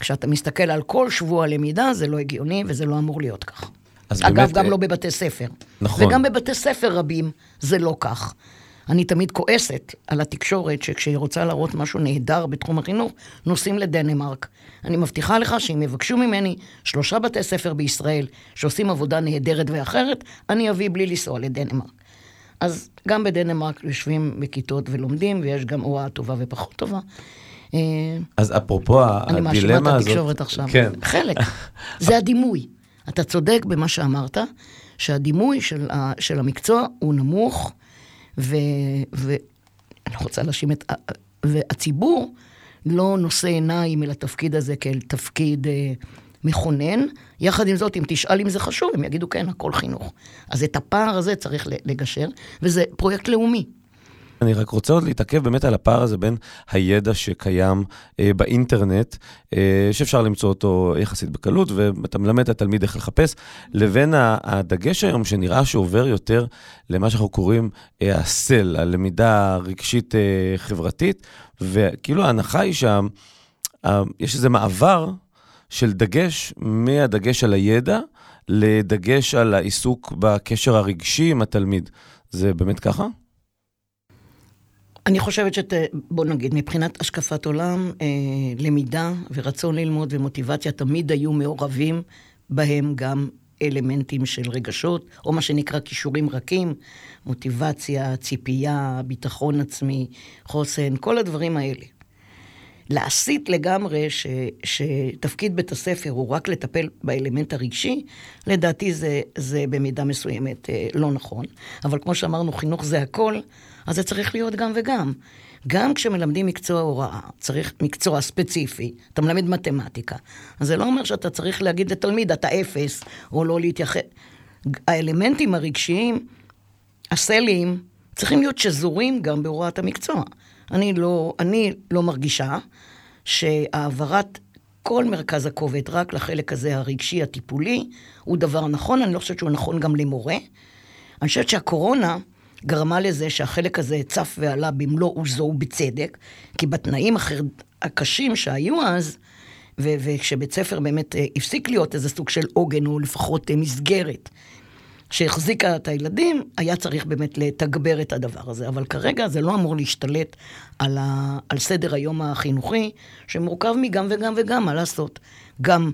כשאתה מסתכל על כל שבוע למידה, זה לא הגיוני, וזה לא אמור להיות כך. אגב, באמת... גם לא בבתי ספר. נכון. וגם בבתי ספר רבים, זה לא כך. אני תמיד כועסת על התקשורת, שכשהיא רוצה להראות משהו נהדר בתחום החינוך, נוסעים לדנמרק. אני מבטיחה לך שאם יבקשו ממני שלושה בתי ספר בישראל, שעושים עבודה נהדרת ואחרת, אני אביא בלי לנסוע לדנמרק. אז גם בדנמרק יושבים בכיתות ולומדים, ויש גם הוראה טובה ופחות טובה. אז אפרופו הדילמה הזאת... אני מאשימה את התקשורת עכשיו. כן. חלק. זה הדימוי. אתה צודק במה שאמרת, שהדימוי של, ה, של המקצוע הוא נמוך, ו, ו, אני רוצה להשים את, והציבור לא נושא עיניים אל התפקיד הזה כאל תפקיד אה, מכונן. יחד עם זאת, אם תשאל אם זה חשוב, הם יגידו כן, הכל חינוך. אז את הפער הזה צריך לגשר, וזה פרויקט לאומי. אני רק רוצה עוד להתעכב באמת על הפער הזה בין הידע שקיים אה, באינטרנט, אה, שאפשר למצוא אותו יחסית בקלות, ואתה מלמד את התלמיד איך לחפש, לבין הדגש היום שנראה שעובר יותר למה שאנחנו קוראים אה, הסל, הלמידה רגשית אה, חברתית, וכאילו ההנחה היא שם, אה, יש איזה מעבר של דגש מהדגש על הידע, לדגש על העיסוק בקשר הרגשי עם התלמיד. זה באמת ככה? אני חושבת שאת, בוא נגיד, מבחינת השקפת עולם, אה, למידה ורצון ללמוד ומוטיבציה תמיד היו מעורבים בהם גם אלמנטים של רגשות, או מה שנקרא כישורים רכים, מוטיבציה, ציפייה, ביטחון עצמי, חוסן, כל הדברים האלה. להסיט לגמרי ש, שתפקיד בית הספר הוא רק לטפל באלמנט הרגשי, לדעתי זה, זה במידה מסוימת אה, לא נכון. אבל כמו שאמרנו, חינוך זה הכל, אז זה צריך להיות גם וגם. גם כשמלמדים מקצוע הוראה, צריך מקצוע ספציפי, אתה מלמד מתמטיקה, אז זה לא אומר שאתה צריך להגיד לתלמיד, אתה אפס, או לא להתייחד. האלמנטים הרגשיים, הסליים, צריכים להיות שזורים גם בהוראת המקצוע. אני לא, אני לא מרגישה שהעברת כל מרכז הכובד רק לחלק הזה הרגשי, הטיפולי, הוא דבר נכון, אני לא חושבת שהוא נכון גם למורה. אני חושבת שהקורונה גרמה לזה שהחלק הזה צף ועלה במלוא עוזו ובצדק, כי בתנאים הקשים שהיו אז, ו- וכשבית ספר באמת הפסיק להיות איזה סוג של עוגן או לפחות מסגרת, שהחזיקה את הילדים, היה צריך באמת לתגבר את הדבר הזה. אבל כרגע זה לא אמור להשתלט על, ה- על סדר היום החינוכי, שמורכב מגם וגם וגם, מה לעשות? גם,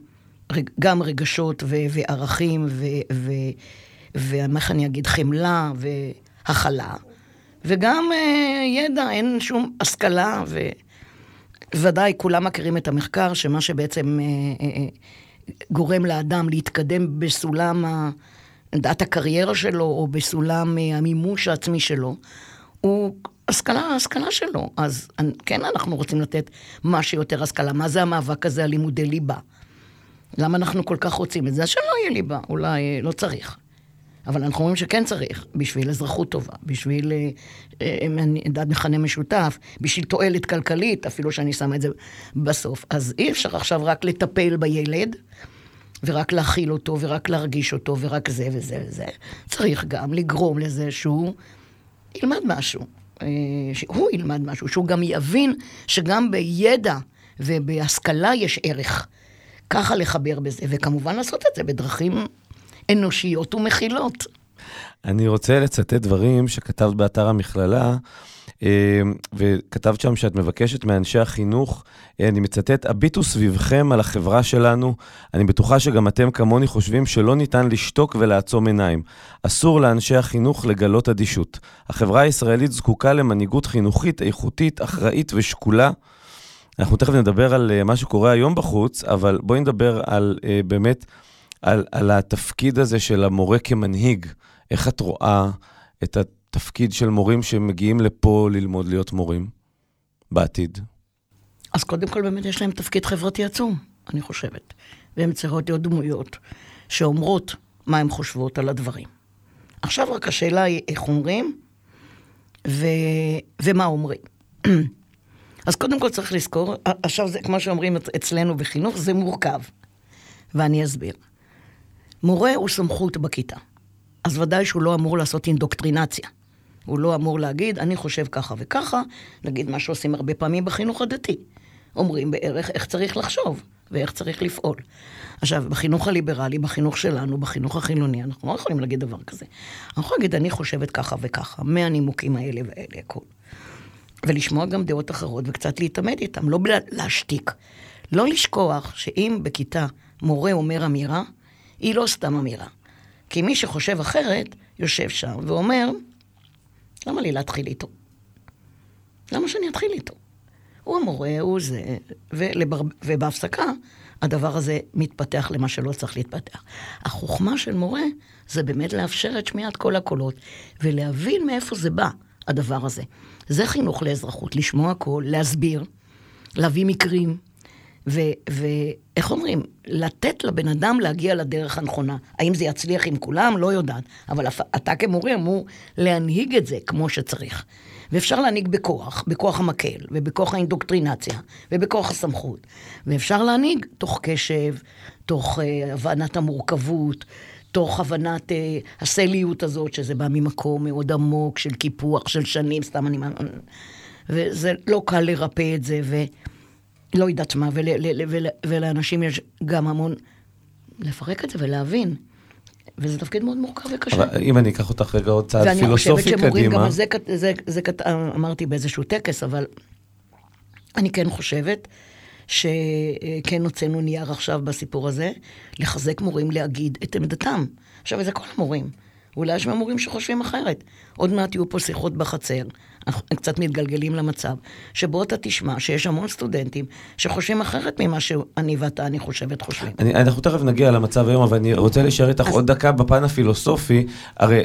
רג- גם רגשות ו- וערכים, ו- ו- ו- ואיך אני אגיד, חמלה ו... הכלה, וגם אה, ידע, אין שום השכלה, וודאי כולם מכירים את המחקר, שמה שבעצם אה, אה, גורם לאדם להתקדם בסולם דעת הקריירה שלו, או בסולם אה, המימוש העצמי שלו, הוא השכלה, ההשכלה שלו. אז כן, אנחנו רוצים לתת מה שיותר השכלה. מה זה המאבק הזה על לימודי ליבה? למה אנחנו כל כך רוצים את זה? שלא יהיה ליבה, אולי אה, לא צריך. אבל אנחנו אומרים שכן צריך, בשביל אזרחות טובה, בשביל דעת מכנה משותף, בשביל תועלת כלכלית, אפילו שאני שמה את זה בסוף. אז אי אפשר עכשיו רק לטפל בילד, ורק להכיל אותו, ורק להרגיש אותו, ורק זה וזה וזה. צריך גם לגרום לזה שהוא ילמד משהו, שהוא ילמד משהו, שהוא גם יבין שגם בידע ובהשכלה יש ערך. ככה לחבר בזה, וכמובן לעשות את זה בדרכים אנושיות ומכילות. אני רוצה לצטט דברים שכתבת באתר המכללה, וכתבת שם שאת מבקשת מאנשי החינוך, אני מצטט, הביטו סביבכם על החברה שלנו, אני בטוחה שגם אתם כמוני חושבים שלא ניתן לשתוק ולעצום עיניים. אסור לאנשי החינוך לגלות אדישות. החברה הישראלית זקוקה למנהיגות חינוכית, איכותית, אחראית ושקולה. אנחנו תכף נדבר על מה שקורה היום בחוץ, אבל בואי נדבר על באמת... על, על התפקיד הזה של המורה כמנהיג. איך את רואה את התפקיד של מורים שמגיעים לפה ללמוד להיות מורים בעתיד? אז קודם כל באמת יש להם תפקיד חברתי עצום, אני חושבת. והם צריכות להיות דמויות שאומרות מה הן חושבות על הדברים. עכשיו רק השאלה היא איך אומרים ו... ומה אומרים. אז קודם כל צריך לזכור, עכשיו זה כמו שאומרים אצלנו בחינוך, זה מורכב. ואני אסביר. מורה הוא סמכות בכיתה, אז ודאי שהוא לא אמור לעשות אינדוקטרינציה. הוא לא אמור להגיד, אני חושב ככה וככה, נגיד מה שעושים הרבה פעמים בחינוך הדתי. אומרים בערך איך צריך לחשוב, ואיך צריך לפעול. עכשיו, בחינוך הליברלי, בחינוך שלנו, בחינוך החילוני, אנחנו לא יכולים להגיד דבר כזה. אנחנו יכולים להגיד, אני חושבת ככה וככה, מהנימוקים האלה ואלה, הכל. ולשמוע גם דעות אחרות, וקצת להתעמד איתם, לא להשתיק. לא לשכוח שאם בכיתה מורה אומר אמירה, היא לא סתם אמירה. כי מי שחושב אחרת, יושב שם ואומר, למה לי להתחיל איתו? למה שאני אתחיל איתו? הוא המורה הוא זה, ולבר... ובהפסקה הדבר הזה מתפתח למה שלא צריך להתפתח. החוכמה של מורה זה באמת לאפשר את שמיעת כל הקולות, ולהבין מאיפה זה בא, הדבר הזה. זה חינוך לאזרחות, לשמוע הכל, להסביר, להביא מקרים, ואיך אומרים, לתת לבן אדם להגיע לדרך הנכונה. האם זה יצליח עם כולם? לא יודעת. אבל אתה כמורה אמור להנהיג את זה כמו שצריך. ואפשר להנהיג בכוח, בכוח המקל, ובכוח האינדוקטרינציה, ובכוח הסמכות. ואפשר להנהיג תוך קשב, תוך uh, הבנת המורכבות, תוך הבנת uh, הסליות הזאת, שזה בא ממקום מאוד עמוק, של קיפוח, של שנים, סתם אני... וזה לא קל לרפא את זה, ו... לא יודעת מה, ול, ול, ול, ולאנשים יש גם המון לפרק את זה ולהבין. וזה תפקיד מאוד מורכב וקשה. אבל אם אני אקח אותך רגע עוד צעד פילוסופי קדימה. ואני חושבת שמורים גם על זה, זה, זה, אמרתי באיזשהו טקס, אבל אני כן חושבת שכן הוצאנו נייר עכשיו בסיפור הזה, לחזק מורים להגיד את עמדתם. עכשיו, זה כל המורים. אולי יש מהמורים שחושבים אחרת. עוד מעט יהיו פה שיחות בחצר, קצת מתגלגלים למצב, שבו אתה תשמע שיש המון סטודנטים שחושבים אחרת ממה שאני ואתה, אני חושבת, חושבים. אני, אנחנו תכף נגיע למצב היום, אבל אני רוצה להישאר איתך אז... עוד דקה בפן הפילוסופי. הרי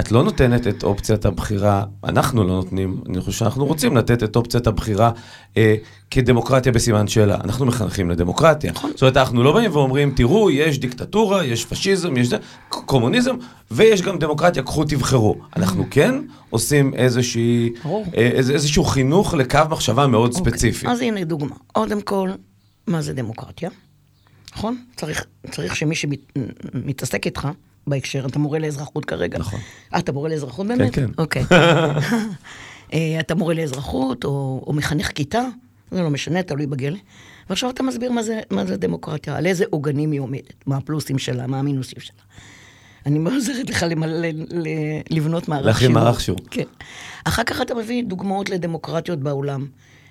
את לא נותנת את אופציית הבחירה, אנחנו לא נותנים, אני חושב שאנחנו רוצים לתת את אופציית הבחירה אה, כדמוקרטיה בסימן שאלה. אנחנו מחנכים לדמוקרטיה. זאת אומרת, אנחנו לא באים ואומרים, תראו, יש דיקטטורה, יש פשיזם, יש קומוניזם, ויש גם דמוקרטיה, קחו תבחרו. אנחנו כן עושים איזושהי, איז, איזשהו חינוך לקו מחשבה מאוד okay. ספציפי. אז הנה דוגמה. קודם כל, מה זה דמוקרטיה? נכון? צריך, צריך שמי שמתעסק איתך, בהקשר, אתה מורה לאזרחות כרגע. נכון. אתה מורה לאזרחות באמת? כן, כן. אוקיי. אתה מורה לאזרחות, או מחנך כיתה, זה לא משנה, תלוי בגל. ועכשיו אתה מסביר מה זה דמוקרטיה, על איזה עוגנים היא עומדת, מה הפלוסים שלה, מה המינוסים שלה. אני מאוד עוזרת לך לבנות מערך שיעור. להכין מערך שיעור. כן. אחר כך אתה מביא דוגמאות לדמוקרטיות בעולם.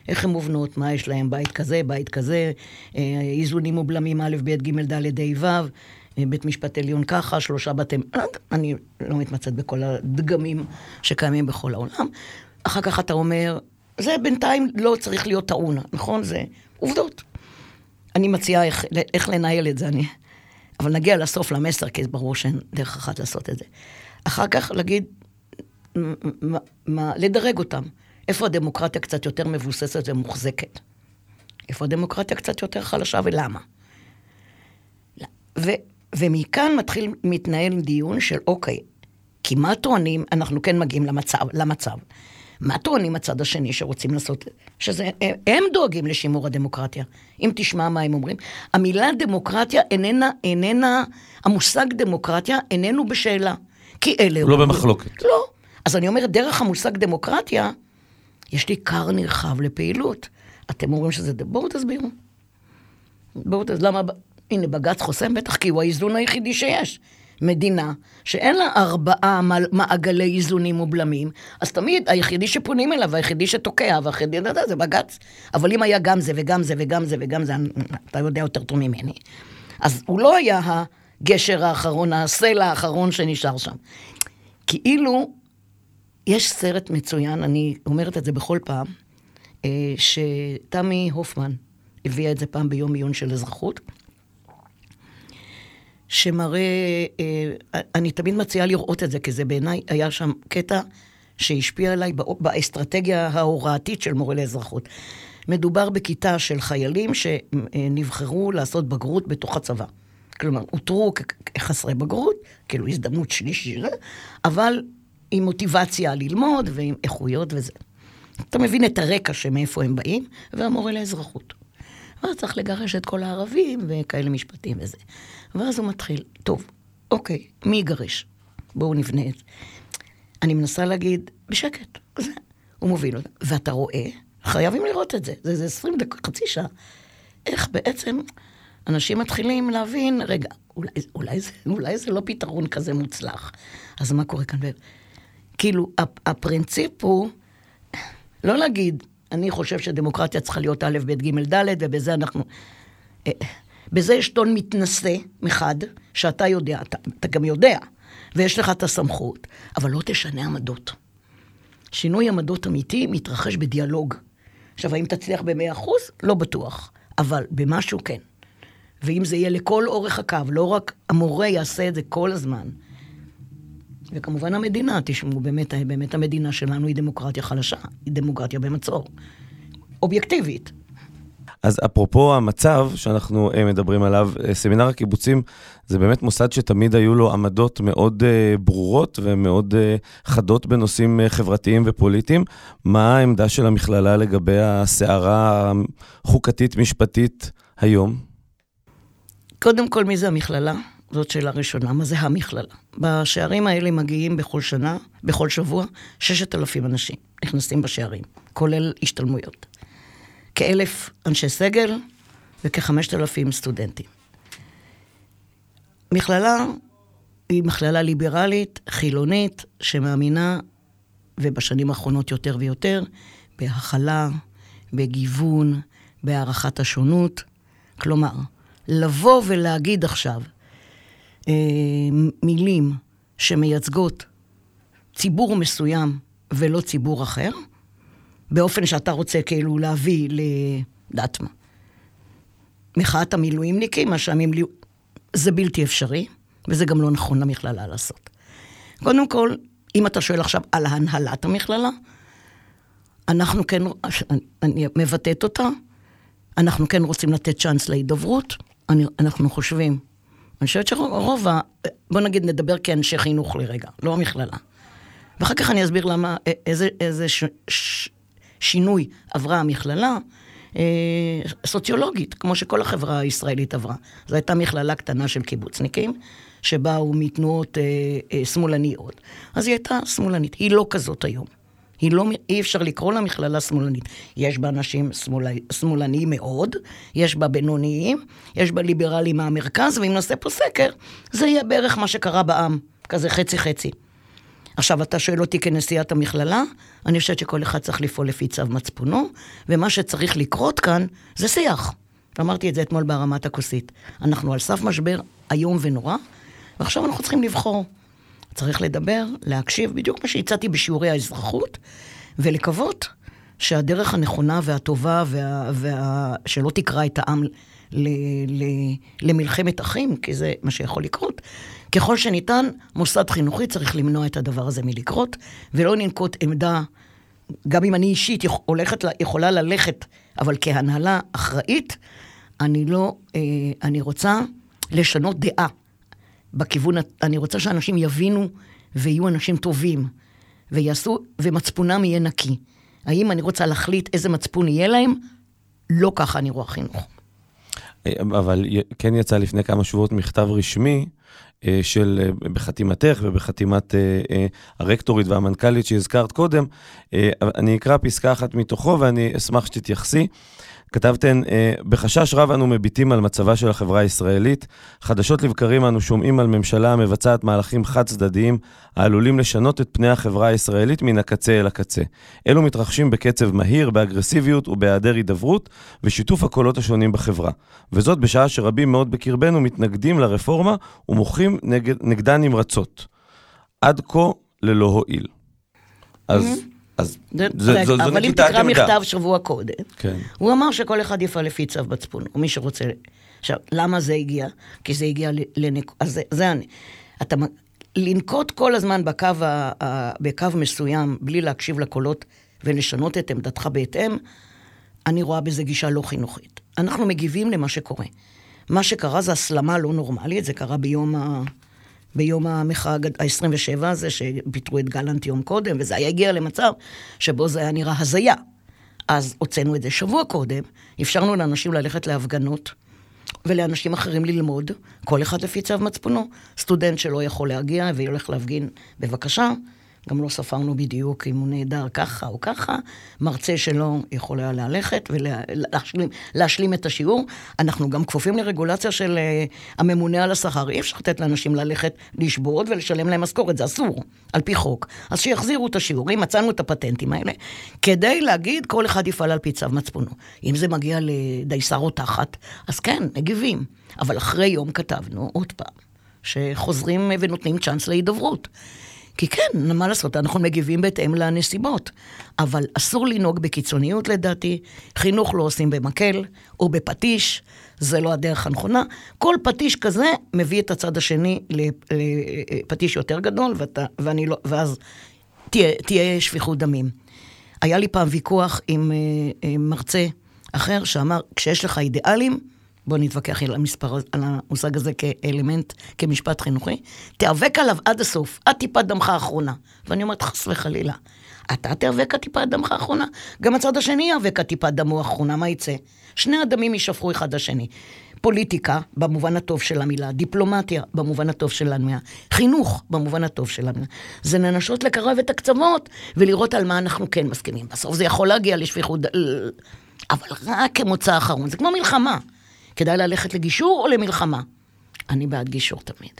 איך הן מובנות, מה יש להם, בית כזה, בית כזה, איזונים ובלמים א', ב', ג', ד', ה', ו', בית משפט עליון ככה, שלושה בתים, אני לא מתמצאת בכל הדגמים שקיימים בכל העולם. אחר כך אתה אומר, זה בינתיים לא צריך להיות טעונה, נכון? זה עובדות. אני מציעה איך, איך לנהל את זה, אני... אבל נגיע לסוף, למסר, כי ברור שאין דרך אחת לעשות את זה. אחר כך להגיד, מה, מה, לדרג אותם. איפה הדמוקרטיה קצת יותר מבוססת ומוחזקת? איפה הדמוקרטיה קצת יותר חלשה ולמה? ו... ומכאן מתחיל, מתנהל דיון של, אוקיי, כי מה טוענים, אנחנו כן מגיעים למצב, למצב. מה טוענים הצד השני שרוצים לעשות, שזה, הם דואגים לשימור הדמוקרטיה, אם תשמע מה הם אומרים. המילה דמוקרטיה איננה, איננה, המושג דמוקרטיה איננו בשאלה, כי אלה... לא במחלוקת. לא. אז אני אומרת, דרך המושג דמוקרטיה, יש לי קר נרחב לפעילות. אתם אומרים שזה, בואו תסבירו. בואו תסבירו, למה... הנה, בג"ץ חוסם בטח, כי הוא האיזון היחידי שיש. מדינה שאין לה ארבעה מעגלי איזונים ובלמים, אז תמיד היחידי שפונים אליו, היחידי שתוקע, והיחידי, זה בג"ץ. אבל אם היה גם זה וגם זה וגם זה וגם זה, אתה יודע יותר טוב ממני. אז הוא לא היה הגשר האחרון, הסלע האחרון שנשאר שם. כאילו, יש סרט מצוין, אני אומרת את זה בכל פעם, שתמי הופמן הביאה את זה פעם ביום עיון של אזרחות, שמראה, אני תמיד מציעה לראות את זה, כי זה בעיניי היה שם קטע שהשפיע עליי באסטרטגיה ההוראתית של מורה לאזרחות. מדובר בכיתה של חיילים שנבחרו לעשות בגרות בתוך הצבא. כלומר, הותרו כחסרי בגרות, כאילו הזדמנות שלישית, אבל עם מוטיבציה ללמוד ועם איכויות וזה. אתה מבין את הרקע שמאיפה הם באים, והמורה לאזרחות. ואז צריך לגרש את כל הערבים וכאלה משפטים וזה. ואז הוא מתחיל, טוב, אוקיי, מי יגרש? בואו נבנה את זה. אני מנסה להגיד, בשקט, זה. הוא מוביל אותה. ואתה רואה, חייבים לראות את זה, זה, זה עשרים דקות, חצי שעה. איך בעצם אנשים מתחילים להבין, רגע, אולי, אולי, זה, אולי זה לא פתרון כזה מוצלח. אז מה קורה כאן? כאילו, הפרינציפ הוא, לא להגיד, אני חושב שדמוקרטיה צריכה להיות א', ב', ג', ד', ובזה אנחנו... בזה יש טון מתנשא מחד, שאתה יודע, אתה, אתה גם יודע, ויש לך את הסמכות, אבל לא תשנה עמדות. שינוי עמדות אמיתי מתרחש בדיאלוג, עכשיו, האם תצליח ב-מאה אחוז? לא בטוח, אבל במשהו כן. ואם זה יהיה לכל אורך הקו, לא רק המורה יעשה את זה כל הזמן. וכמובן המדינה, תשמעו, באמת, באמת המדינה שלנו היא דמוקרטיה חלשה, היא דמוקרטיה במצור, אובייקטיבית. אז אפרופו המצב שאנחנו מדברים עליו, סמינר הקיבוצים זה באמת מוסד שתמיד היו לו עמדות מאוד ברורות ומאוד חדות בנושאים חברתיים ופוליטיים. מה העמדה של המכללה לגבי הסערה החוקתית-משפטית היום? קודם כל, מי זה המכללה? זאת שאלה ראשונה, מה זה המכללה? בשערים האלה מגיעים בכל שנה, בכל שבוע, ששת אלפים אנשים נכנסים בשערים, כולל השתלמויות. כאלף אנשי סגל וכחמשת אלפים סטודנטים. מכללה היא מכללה ליברלית, חילונית, שמאמינה, ובשנים האחרונות יותר ויותר, בהכלה, בגיוון, בהערכת השונות. כלומר, לבוא ולהגיד עכשיו אה, מילים שמייצגות ציבור מסוים ולא ציבור אחר, באופן שאתה רוצה כאילו להביא לדעת מה. מחאת המילואימניקים, מה שעמים לי, זה בלתי אפשרי, וזה גם לא נכון למכללה לעשות. קודם כל, אם אתה שואל עכשיו על הנהלת המכללה, אנחנו כן, אני מבטאת אותה, אנחנו כן רוצים לתת צ'אנס להידברות, אני, אנחנו חושבים, אני חושבת שרוב, בוא נגיד נדבר כאנשי חינוך לרגע, לא המכללה. ואחר כך אני אסביר למה, איזה, איזה ש... שינוי עברה המכללה אה, סוציולוגית, כמו שכל החברה הישראלית עברה. זו הייתה מכללה קטנה של קיבוצניקים, שבאו מתנועות אה, אה, שמאלניות. אז היא הייתה שמאלנית, היא לא כזאת היום. היא לא, אי אפשר לקרוא לה מכללה שמאלנית. יש בה אנשים שמאל, שמאלניים מאוד, יש בה בינוניים, יש בה ליברלים מהמרכז, ואם נעשה פה סקר, זה יהיה בערך מה שקרה בעם, כזה חצי-חצי. עכשיו, אתה שואל אותי כנשיאת המכללה, אני חושבת שכל אחד צריך לפעול לפי צו מצפונו, ומה שצריך לקרות כאן זה שיח. אמרתי את זה אתמול בהרמת הכוסית. אנחנו על סף משבר היום ונורא, ועכשיו אנחנו צריכים לבחור. צריך לדבר, להקשיב, בדיוק מה שהצעתי בשיעורי האזרחות, ולקוות שהדרך הנכונה והטובה, וה, וה, שלא תקרא את העם ל, ל, למלחמת אחים, כי זה מה שיכול לקרות, ככל שניתן, מוסד חינוכי צריך למנוע את הדבר הזה מלקרות, ולא ננקוט עמדה, גם אם אני אישית הולכת, יכולה ללכת, אבל כהנהלה אחראית, אני לא, אני רוצה לשנות דעה בכיוון, אני רוצה שאנשים יבינו ויהיו אנשים טובים, ויעשו, ומצפונם יהיה נקי. האם אני רוצה להחליט איזה מצפון יהיה להם? לא ככה אני רואה חינוך. אבל כן יצא לפני כמה שבועות מכתב רשמי, של בחתימתך ובחתימת הרקטורית והמנכ"לית שהזכרת קודם. אני אקרא פסקה אחת מתוכו ואני אשמח שתתייחסי. כתבתן, בחשש רב אנו מביטים על מצבה של החברה הישראלית, חדשות לבקרים אנו שומעים על ממשלה המבצעת מהלכים חד צדדיים, העלולים לשנות את פני החברה הישראלית מן הקצה אל הקצה. אלו מתרחשים בקצב מהיר, באגרסיביות ובהיעדר הידברות, ושיתוף הקולות השונים בחברה. וזאת בשעה שרבים מאוד בקרבנו מתנגדים לרפורמה ומוחים נגד, נגדה נמרצות. עד כה ללא הועיל. אז... אז זה, זה, זה, אבל זה אם תקרא מכתב שבוע קודם, כן. הוא אמר שכל אחד יפעל לפי צו מצפונו, מי שרוצה. עכשיו, למה זה הגיע? כי זה הגיע לנקוד, אז זה, זה אני. אתה, לנקוט כל הזמן בקו, ה, ה, בקו מסוים, בלי להקשיב לקולות ולשנות את עמדתך בהתאם, אני רואה בזה גישה לא חינוכית. אנחנו מגיבים למה שקורה. מה שקרה זה הסלמה לא נורמלית, זה קרה ביום ה... ביום המחאה ה-עשרים ושבע הזה, שפיטרו את גלנט יום קודם, וזה היה הגיע למצב שבו זה היה נראה הזיה. אז הוצאנו את זה שבוע קודם, אפשרנו לאנשים ללכת להפגנות, ולאנשים אחרים ללמוד, כל אחד לפי צו מצפונו. סטודנט שלא יכול להגיע, והולך להפגין בבקשה, גם לא ספרנו בדיוק אם הוא נהדר ככה או ככה, מרצה שלא יכול היה ללכת ולהשלים את השיעור, אנחנו גם כפופים לרגולציה של הממונה על השכר, אי אפשר לתת לאנשים ללכת לשבות ולשלם להם משכורת, זה אסור, על פי חוק. אז שיחזירו את השיעורים, מצאנו את הפטנטים האלה, כדי להגיד כל אחד יפעל על פי צו מצפונו. אם זה מגיע לדייסר או תחת, אז כן, מגיבים. אבל אחרי יום כתבנו עוד פעם, שחוזרים ונותנים צ'אנס להידברות. כי כן, מה לעשות, אנחנו מגיבים בהתאם לנסיבות, אבל אסור לנהוג בקיצוניות לדעתי, חינוך לא עושים במקל או בפטיש, זה לא הדרך הנכונה, כל פטיש כזה מביא את הצד השני לפטיש יותר גדול, ואתה, ואני לא, ואז תהיה, תהיה שפיכות דמים. היה לי פעם ויכוח עם, עם מרצה אחר שאמר, כשיש לך אידיאלים, בוא נתווכח על המספר, על המושג הזה כאלמנט, כמשפט חינוכי, תיאבק עליו עד הסוף, עד טיפת דמך האחרונה. ואני אומרת, חס וחלילה, אתה תיאבק עד טיפת דמך האחרונה, גם הצד השני יאבק עד טיפת דמו האחרונה, מה יצא? שני הדמים יישפרו אחד השני. פוליטיקה, במובן הטוב של המילה, דיפלומטיה, במובן הטוב של המילה, חינוך, במובן הטוב של המילה. זה לנסות לקרב את הקצוות, ולראות על מה אנחנו כן מסכימים. בסוף זה יכול להגיע לשפיכות, אבל רק כמוצא אחרון. זה כמו מלחמה. כדאי ללכת לגישור או למלחמה? אני בעד גישור תמיד.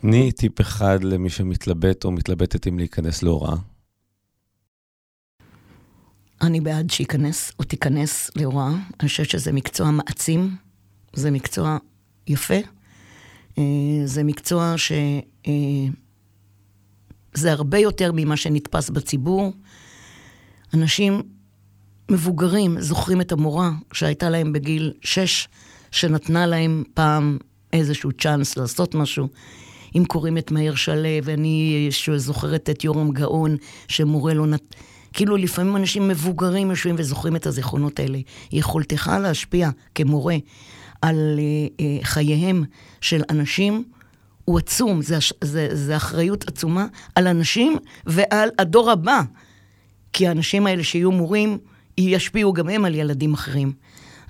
תני טיפ אחד למי שמתלבט או מתלבטת אם להיכנס להוראה. אני בעד שייכנס או תיכנס להוראה. אני חושבת שזה מקצוע מעצים, זה מקצוע יפה, זה מקצוע ש... זה הרבה יותר ממה שנתפס בציבור. אנשים... מבוגרים זוכרים את המורה שהייתה להם בגיל שש, שנתנה להם פעם איזשהו צ'אנס לעשות משהו. אם קוראים את מאיר שלו, ואני זוכרת את יורם גאון, שמורה לא נת... כאילו לפעמים אנשים מבוגרים יושבים וזוכרים את הזיכרונות האלה. יכולתך להשפיע כמורה על חייהם של אנשים הוא עצום, זה, זה, זה אחריות עצומה על אנשים ועל הדור הבא. כי האנשים האלה שיהיו מורים... ישפיעו גם הם על ילדים אחרים.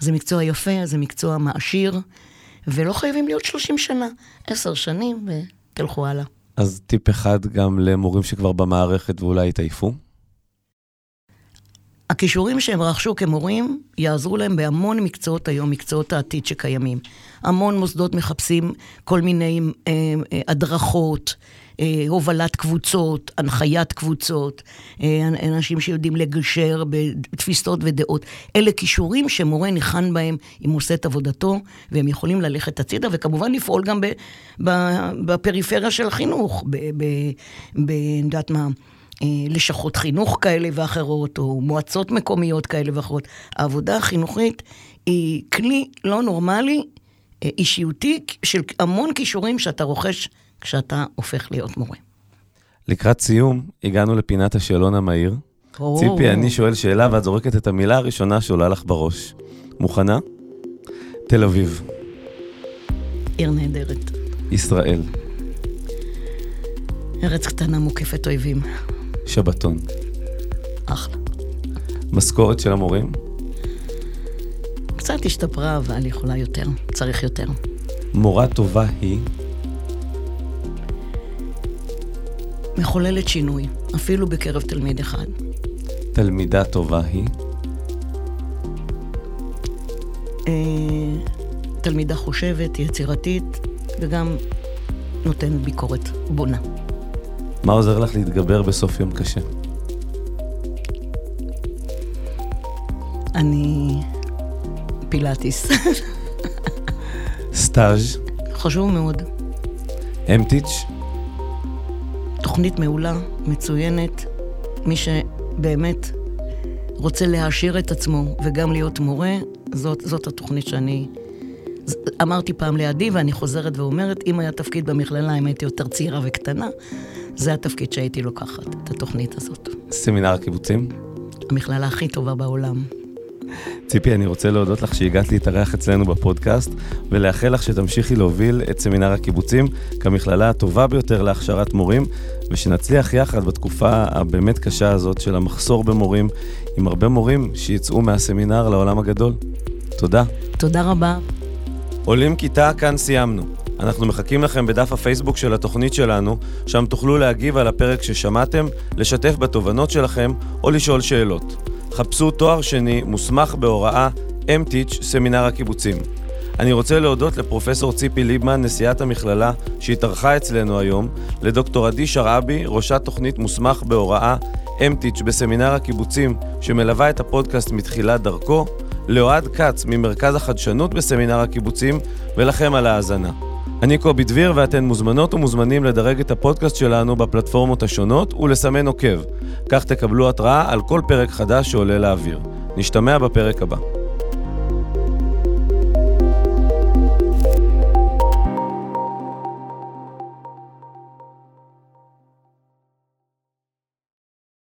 זה מקצוע יפה, זה מקצוע מעשיר, ולא חייבים להיות שלושים שנה, עשר שנים, ותלכו הלאה. אז טיפ אחד גם למורים שכבר במערכת ואולי התעייפו? הכישורים שהם רכשו כמורים יעזרו להם בהמון מקצועות היום, מקצועות העתיד שקיימים. המון מוסדות מחפשים כל מיני אה, אה, הדרכות, הובלת קבוצות, הנחיית קבוצות, אנשים שיודעים לגשר בתפיסות ודעות. אלה כישורים שמורה ניחן בהם אם הוא עושה את עבודתו, והם יכולים ללכת הצידה, וכמובן לפעול גם בפריפריה של החינוך, בדעת מה, לשכות חינוך כאלה ואחרות, או מועצות מקומיות כאלה ואחרות. העבודה החינוכית היא כלי לא נורמלי, אישיותי, של המון כישורים שאתה רוכש כשאתה הופך להיות מורה. לקראת סיום, הגענו לפינת השאלון המהיר. או... ציפי, אני שואל שאלה, ואת זורקת את המילה הראשונה שעולה לך בראש. מוכנה? תל אביב. עיר נהדרת. ישראל. ארץ קטנה מוקפת אויבים. שבתון. אחלה. משכורת של המורים? קצת השתפרה, אבל יכולה יותר. צריך יותר. מורה טובה היא... מחוללת שינוי, אפילו בקרב תלמיד אחד. תלמידה טובה היא? תלמידה חושבת, יצירתית, וגם נותנת ביקורת בונה. מה עוזר לך להתגבר בסוף יום קשה? אני פילאטיס. סטאז'? חשוב מאוד. M.Teach? תוכנית מעולה, מצוינת, מי שבאמת רוצה להעשיר את עצמו וגם להיות מורה, זאת, זאת התוכנית שאני אמרתי פעם לידי, ואני חוזרת ואומרת, אם היה תפקיד במכללה, אם הייתי יותר צעירה וקטנה, זה התפקיד שהייתי לוקחת, את התוכנית הזאת. סמינר הקיבוצים? המכללה הכי טובה בעולם. ציפי, אני רוצה להודות לך שהגעת להתארח אצלנו בפודקאסט, ולאחל לך שתמשיכי להוביל את סמינר הקיבוצים כמכללה הטובה ביותר להכשרת מורים, ושנצליח יחד בתקופה הבאמת קשה הזאת של המחסור במורים, עם הרבה מורים שיצאו מהסמינר לעולם הגדול. תודה. תודה רבה. עולים כיתה, כאן סיימנו. אנחנו מחכים לכם בדף הפייסבוק של התוכנית שלנו, שם תוכלו להגיב על הפרק ששמעתם, לשתף בתובנות שלכם, או לשאול שאלות. חפשו תואר שני מוסמך בהוראה M.Teach סמינר הקיבוצים. אני רוצה להודות לפרופסור ציפי ליבמן, נשיאת המכללה שהתארחה אצלנו היום, לדוקטור עדי שרעבי, ראשת תוכנית מוסמך בהוראה M.Teach בסמינר הקיבוצים, שמלווה את הפודקאסט מתחילת דרכו, לאוהד כץ ממרכז החדשנות בסמינר הקיבוצים, ולכם על ההאזנה. אני קובי דביר ואתן מוזמנות ומוזמנים לדרג את הפודקאסט שלנו בפלטפורמות השונות ולסמן עוקב. כך תקבלו התראה על כל פרק חדש שעולה לאוויר. נשתמע בפרק הבא.